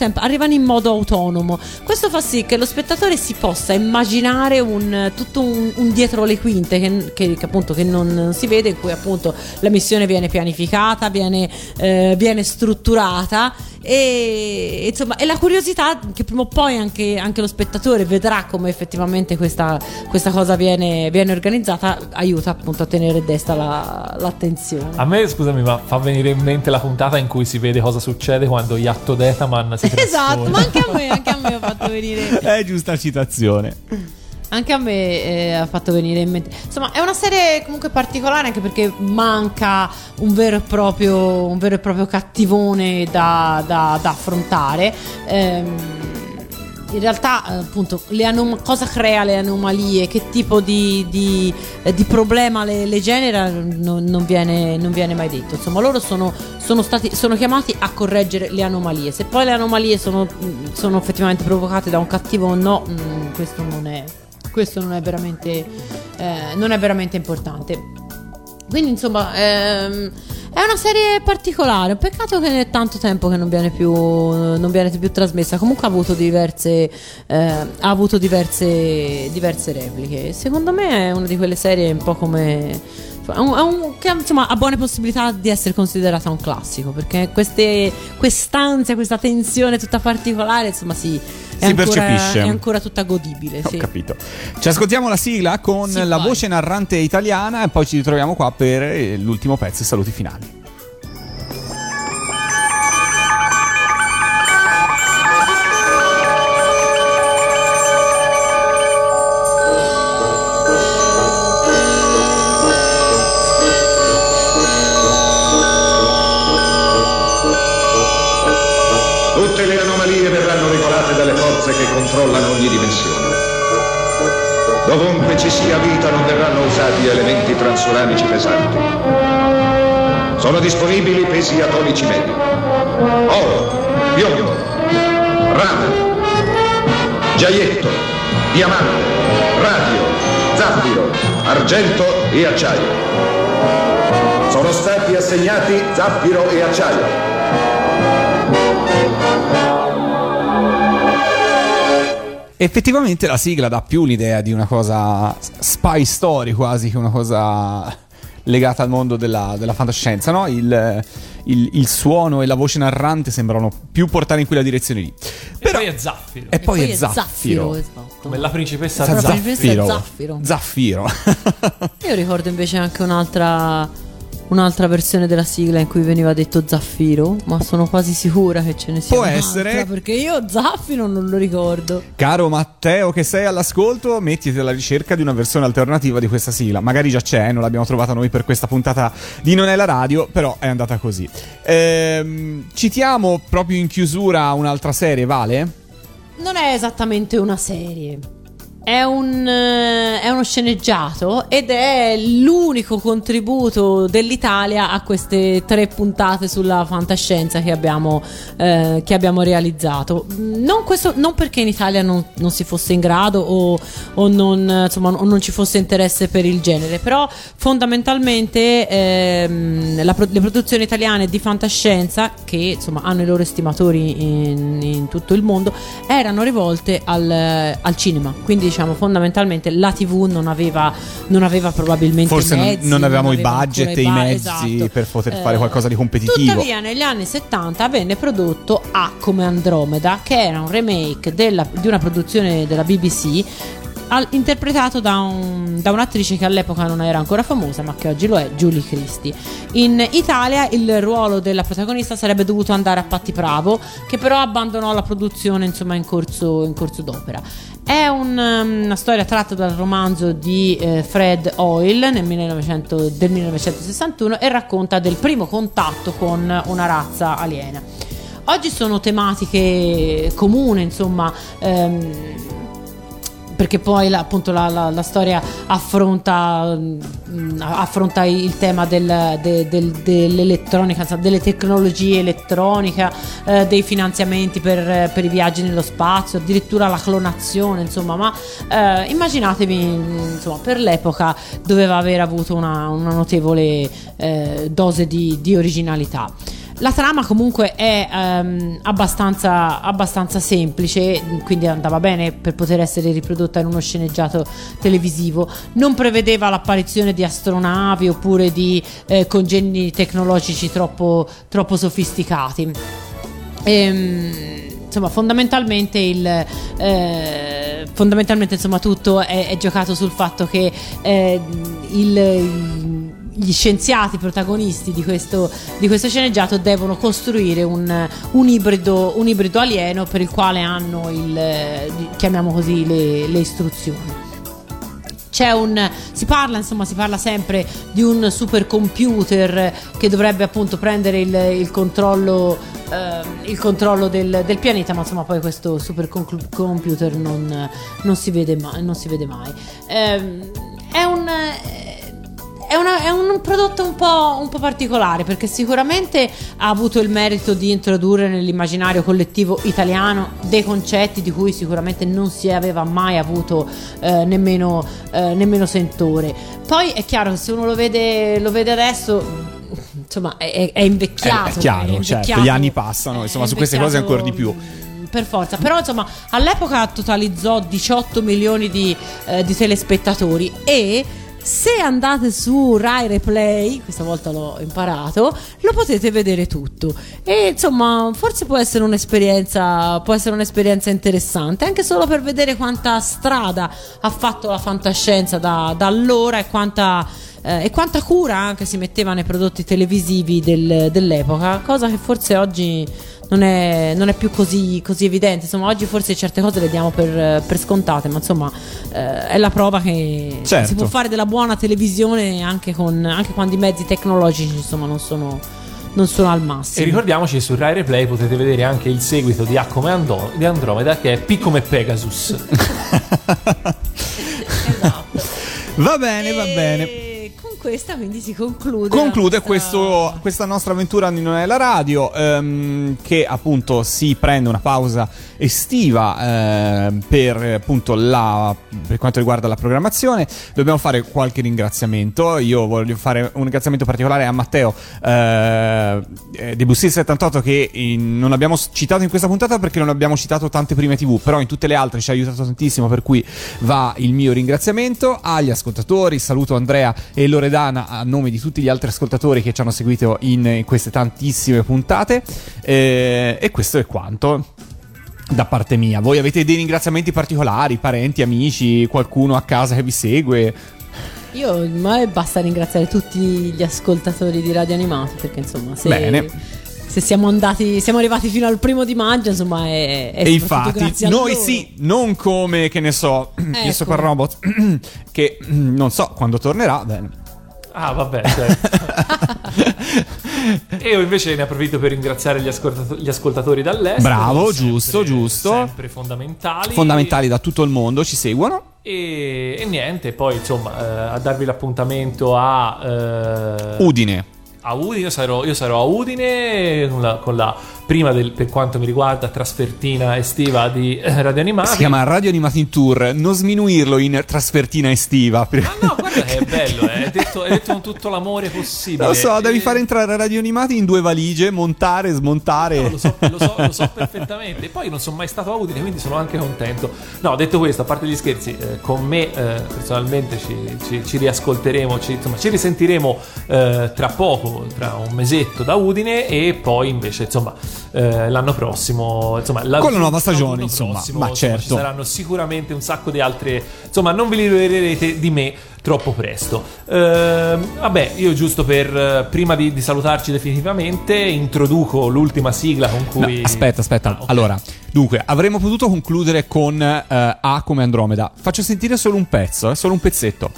in modo autonomo. Questo fa sì che lo spettatore si possa immaginare tutto un dietro le quinte che appunto che non si vede, in cui appunto la missione viene pianificata, viene strutturata, e insomma è la curiosità che prima o poi anche lo spettatore vedrà come effettivamente questa cosa viene organizzata, aiuta appunto a tenere desta l'attenzione. A me, scusami, ma fa venire in mente la puntata in cui si vede cosa succede quando Yatto Detaman si trasforma. Esatto, ma anche a me ha fatto venire, è giusta citazione. Anche a me ha fatto venire in mente. Insomma, è una serie comunque particolare, anche perché manca un vero e proprio cattivone da affrontare. in realtà appunto cosa crea le anomalie, che tipo di problema le genera non viene mai detto. Insomma, loro sono chiamati a correggere le anomalie. Se poi le anomalie sono effettivamente provocate da un cattivo o no, questo non è veramente importante. Quindi insomma è una serie particolare, peccato che è tanto tempo che non viene più trasmessa. Comunque ha avuto diverse repliche. Secondo me è una di quelle serie un po' come che insomma ha buone possibilità di essere considerata un classico, perché quest'ansia, questa tensione tutta particolare, insomma percepisce, è ancora tutta godibile. Ho capito. Ci ascoltiamo la sigla con la voce narrante italiana e poi ci ritroviamo qua per l'ultimo pezzo e saluti finali. Dovunque ci sia vita non verranno usati elementi transuranici pesanti. Sono disponibili pesi atomici medi. Oro, biondo, rame, giaietto, diamante, radio, zaffiro, argento e acciaio. Sono stati assegnati zaffiro e acciaio. Effettivamente la sigla dà più l'idea di una cosa spy story quasi che una cosa legata al mondo della fantascienza, no? Il suono e la voce narrante sembrano più portare in quella direzione lì. Però, poi è Zaffiro. E poi è Zaffiro. Esatto. Come la principessa Zaffiro. Io ricordo invece anche un'altra versione della sigla in cui veniva detto Zaffiro, ma sono quasi sicura che ce ne sia può essere, perché io Zaffiro non lo ricordo. Caro Matteo che sei all'ascolto, mettiti alla ricerca di una versione alternativa di questa sigla, magari già c'è, non l'abbiamo trovata noi per questa puntata di Non è la radio, però è andata così. Citiamo proprio in chiusura un'altra serie, Vale? Non è esattamente una serie, è uno sceneggiato ed è l'unico contributo dell'Italia a queste 3 puntate sulla fantascienza che abbiamo realizzato. Non perché in Italia non si fosse in grado o non ci fosse interesse per il genere, però fondamentalmente le produzioni italiane di fantascienza, che insomma hanno i loro estimatori in tutto il mondo, erano rivolte al cinema. Quindi diciamo fondamentalmente la TV non aveva probabilmente forse i mezzi, non avevamo il budget e i mezzi, esatto, per poter fare qualcosa di competitivo. Tuttavia negli anni 70 venne prodotto A come Andromeda, che era un remake di una produzione della BBC, interpretato da un'attrice che all'epoca non era ancora famosa, ma che oggi lo è, Julie Christie. In Italia il ruolo della protagonista sarebbe dovuto andare a Patti Pravo, che però abbandonò la produzione insomma in corso d'opera. È una storia tratta dal romanzo di Fred Hoyle del 1961 e racconta del primo contatto con una razza aliena. Oggi sono tematiche comune, insomma, perché poi appunto la storia affronta il tema dell'elettronica, delle tecnologie elettroniche, dei finanziamenti per i viaggi nello spazio, addirittura la clonazione, insomma, ma immaginatevi, insomma, per l'epoca doveva aver avuto una notevole dose di originalità. La trama comunque è abbastanza semplice, quindi andava bene per poter essere riprodotta in uno sceneggiato televisivo. Non prevedeva l'apparizione di astronavi oppure di congegni tecnologici troppo sofisticati. Insomma, fondamentalmente insomma tutto è giocato sul fatto che gli scienziati protagonisti di questo sceneggiato devono costruire un ibrido alieno per il quale hanno chiamiamo così le istruzioni. C'è un, si parla sempre di un supercomputer che dovrebbe appunto prendere il controllo del pianeta, ma insomma poi questo supercomputer non si vede mai. È un prodotto un po' particolare, perché sicuramente ha avuto il merito di introdurre nell'immaginario collettivo italiano dei concetti di cui sicuramente non si aveva mai avuto nemmeno sentore. Poi è chiaro che se uno lo vede adesso, insomma, è invecchiato. È chiaro, invecchiato, certo, gli anni passano, insomma, su queste cose ancora di più. Per forza, però insomma all'epoca totalizzò 18 milioni di telespettatori, e se andate su Rai Replay, questa volta l'ho imparato, lo potete vedere tutto. E insomma, forse può essere un'esperienza interessante, anche solo per vedere quanta strada ha fatto la fantascienza da allora e quanta cura anche si metteva nei prodotti televisivi dell'epoca, cosa che forse oggi non è più così evidente. Insomma, oggi forse certe cose le diamo per scontate, ma insomma è la prova che, certo, si può fare della buona televisione anche quando i mezzi tecnologici, insomma, non sono al massimo. E ricordiamoci che su Rai Replay potete vedere anche il seguito di A come Andromeda, che è P come Pegasus. Esatto. Va bene. Questa quindi si conclude questa nostra avventura di Non è la radio, che appunto si prende una pausa estiva per quanto riguarda la programmazione. Dobbiamo fare qualche ringraziamento. Io voglio fare un ringraziamento particolare a Matteo di Bussi 78, che non abbiamo citato in questa puntata perché non abbiamo citato tante prime TV, però in tutte le altre ci ha aiutato tantissimo, per cui va il mio ringraziamento agli ascoltatori. Saluto Andrea e Loredana a nome di tutti gli altri ascoltatori che ci hanno seguito in queste tantissime puntate, e questo è quanto da parte mia. Voi avete dei ringraziamenti particolari, parenti, amici, qualcuno a casa che vi segue? Ma basta ringraziare tutti gli ascoltatori di Radio Animati, perché insomma bene. Se siamo arrivati fino al 1 maggio, insomma, è e infatti noi sì, non come, che ne so, io Super Robot, che non so quando tornerà. Bene. Ah, vabbè, certo. E io invece ne approfitto per ringraziare gli ascoltatori dall'estero. Bravo, giusto. Sempre fondamentali da tutto il mondo, ci seguono. E niente, poi insomma, a darvi l'appuntamento a Udine. Io sarò a Udine con la prima per quanto mi riguarda trasfertina estiva di Radio Animati. Si chiama Radio Animati in Tour, non sminuirlo in trasfertina estiva. Ah no, guarda che è bello, è detto con tutto l'amore possibile. Lo so, devi fare entrare Radio Animati in 2 valigie, montare, smontare. No, lo so perfettamente. Poi non sono mai stato a Udine, quindi sono anche contento. No, detto questo, a parte gli scherzi, con me personalmente ci riascolteremo, ci risentiremo tra poco, tra un mesetto da Udine, e poi invece insomma l'anno prossimo, insomma, con la nuova stagione, insomma, prossimo, ma insomma, certo, ci saranno sicuramente un sacco di altre, insomma, non vi libererete di me troppo presto. Vabbè, io giusto per prima di salutarci definitivamente introduco l'ultima sigla con cui... No, aspetta. Ah, okay. Allora, dunque, avremmo potuto concludere con A come Andromeda. Faccio sentire solo un pezzo, solo un pezzetto.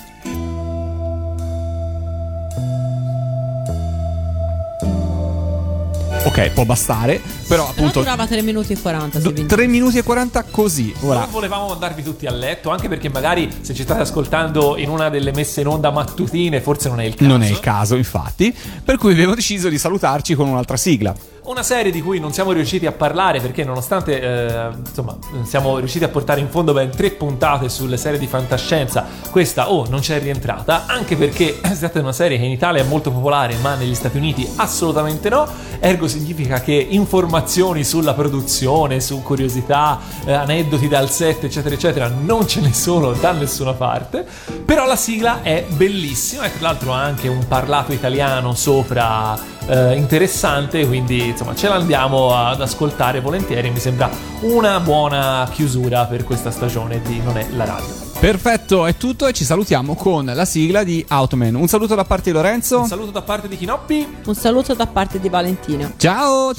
Ok, può bastare, però appunto durava 3 minuti e 40. 3 minuti e 40 così. Ora non volevamo mandarvi tutti a letto, anche perché magari se ci state ascoltando in una delle messe in onda mattutine, forse non è il caso. Non è il caso, infatti, per cui abbiamo deciso di salutarci con un'altra sigla. Una serie di cui non siamo riusciti a parlare perché nonostante insomma siamo riusciti a portare in fondo ben 3 puntate sulle serie di fantascienza, questa non c'è rientrata, anche perché è stata una serie che in Italia è molto popolare ma negli Stati Uniti assolutamente no, ergo significa che informazioni sulla produzione, su curiosità, aneddoti dal set eccetera eccetera non ce ne sono da nessuna parte. Però la sigla è bellissima e tra l'altro ha anche un parlato italiano sopra interessante, quindi insomma ce l'andiamo ad ascoltare volentieri. Mi sembra una buona chiusura per questa stagione di Non è la radio. Perfetto, è tutto e ci salutiamo con la sigla di Outman. Un saluto da parte di Lorenzo, un saluto da parte di Chinoppi, un saluto da parte di Valentina. Ciao.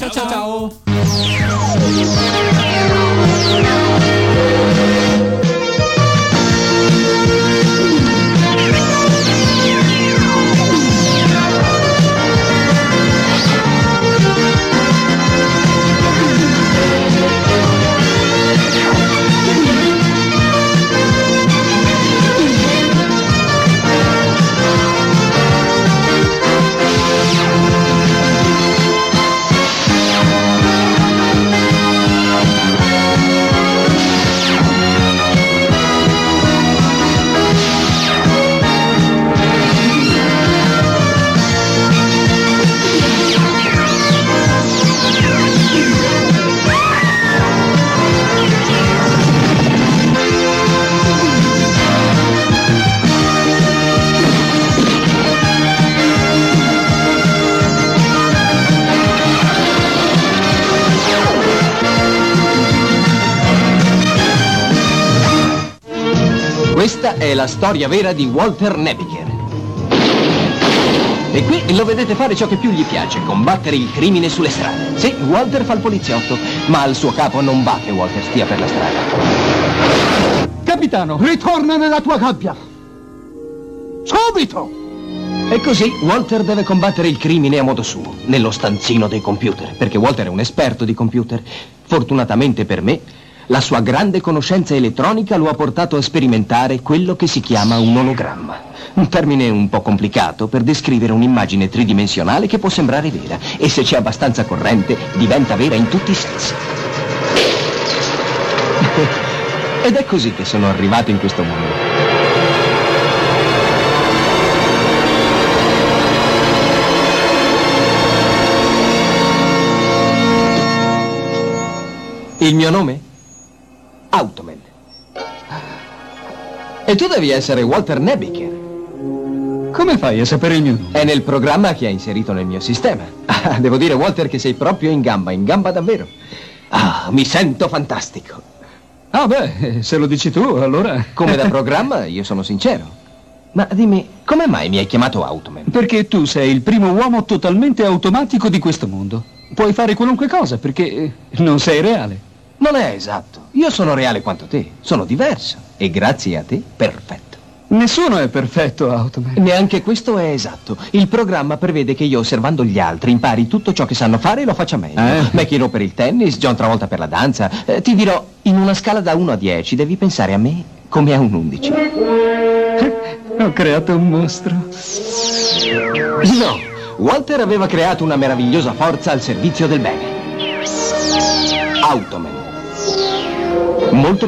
Questa è la storia vera di Walter Napier. E qui lo vedete fare ciò che più gli piace, combattere il crimine sulle strade. Sì, Walter fa il poliziotto, ma al suo capo non va che Walter stia per la strada. Capitano, ritorna nella tua gabbia! Subito! E così Walter deve combattere il crimine a modo suo, nello stanzino dei computer, perché Walter è un esperto di computer. Fortunatamente per me, la sua grande conoscenza elettronica lo ha portato a sperimentare quello che si chiama un ologramma. Un termine un po' complicato per descrivere un'immagine tridimensionale che può sembrare vera e se c'è abbastanza corrente diventa vera in tutti i sensi. Ed è così che sono arrivato in questo mondo. Il mio nome? Automan. E tu devi essere Walter Napier. Come fai a sapere il mio nome? È nel programma che ha inserito nel mio sistema. Ah, devo dire, Walter, che sei proprio in gamba davvero. Ah, mi sento fantastico. Ah beh, se lo dici tu, allora... Come da programma, io sono sincero. Ma dimmi, come mai mi hai chiamato Automan? Perché tu sei il primo uomo totalmente automatico di questo mondo. Puoi fare qualunque cosa, perché non sei reale. Non è esatto. Io sono reale quanto te. Sono diverso. E grazie a te, perfetto. Nessuno è perfetto, Automan. Neanche questo è esatto. Il programma prevede che io, osservando gli altri, impari tutto ciò che sanno fare e lo faccia meglio. Mackie Rowe per il tennis, John Travolta per la danza. Ti dirò, in una scala da 1 a 10 devi pensare a me come a un 11. Ho creato un mostro. No, Walter aveva creato una meravigliosa forza al servizio del bene. Automan. Molto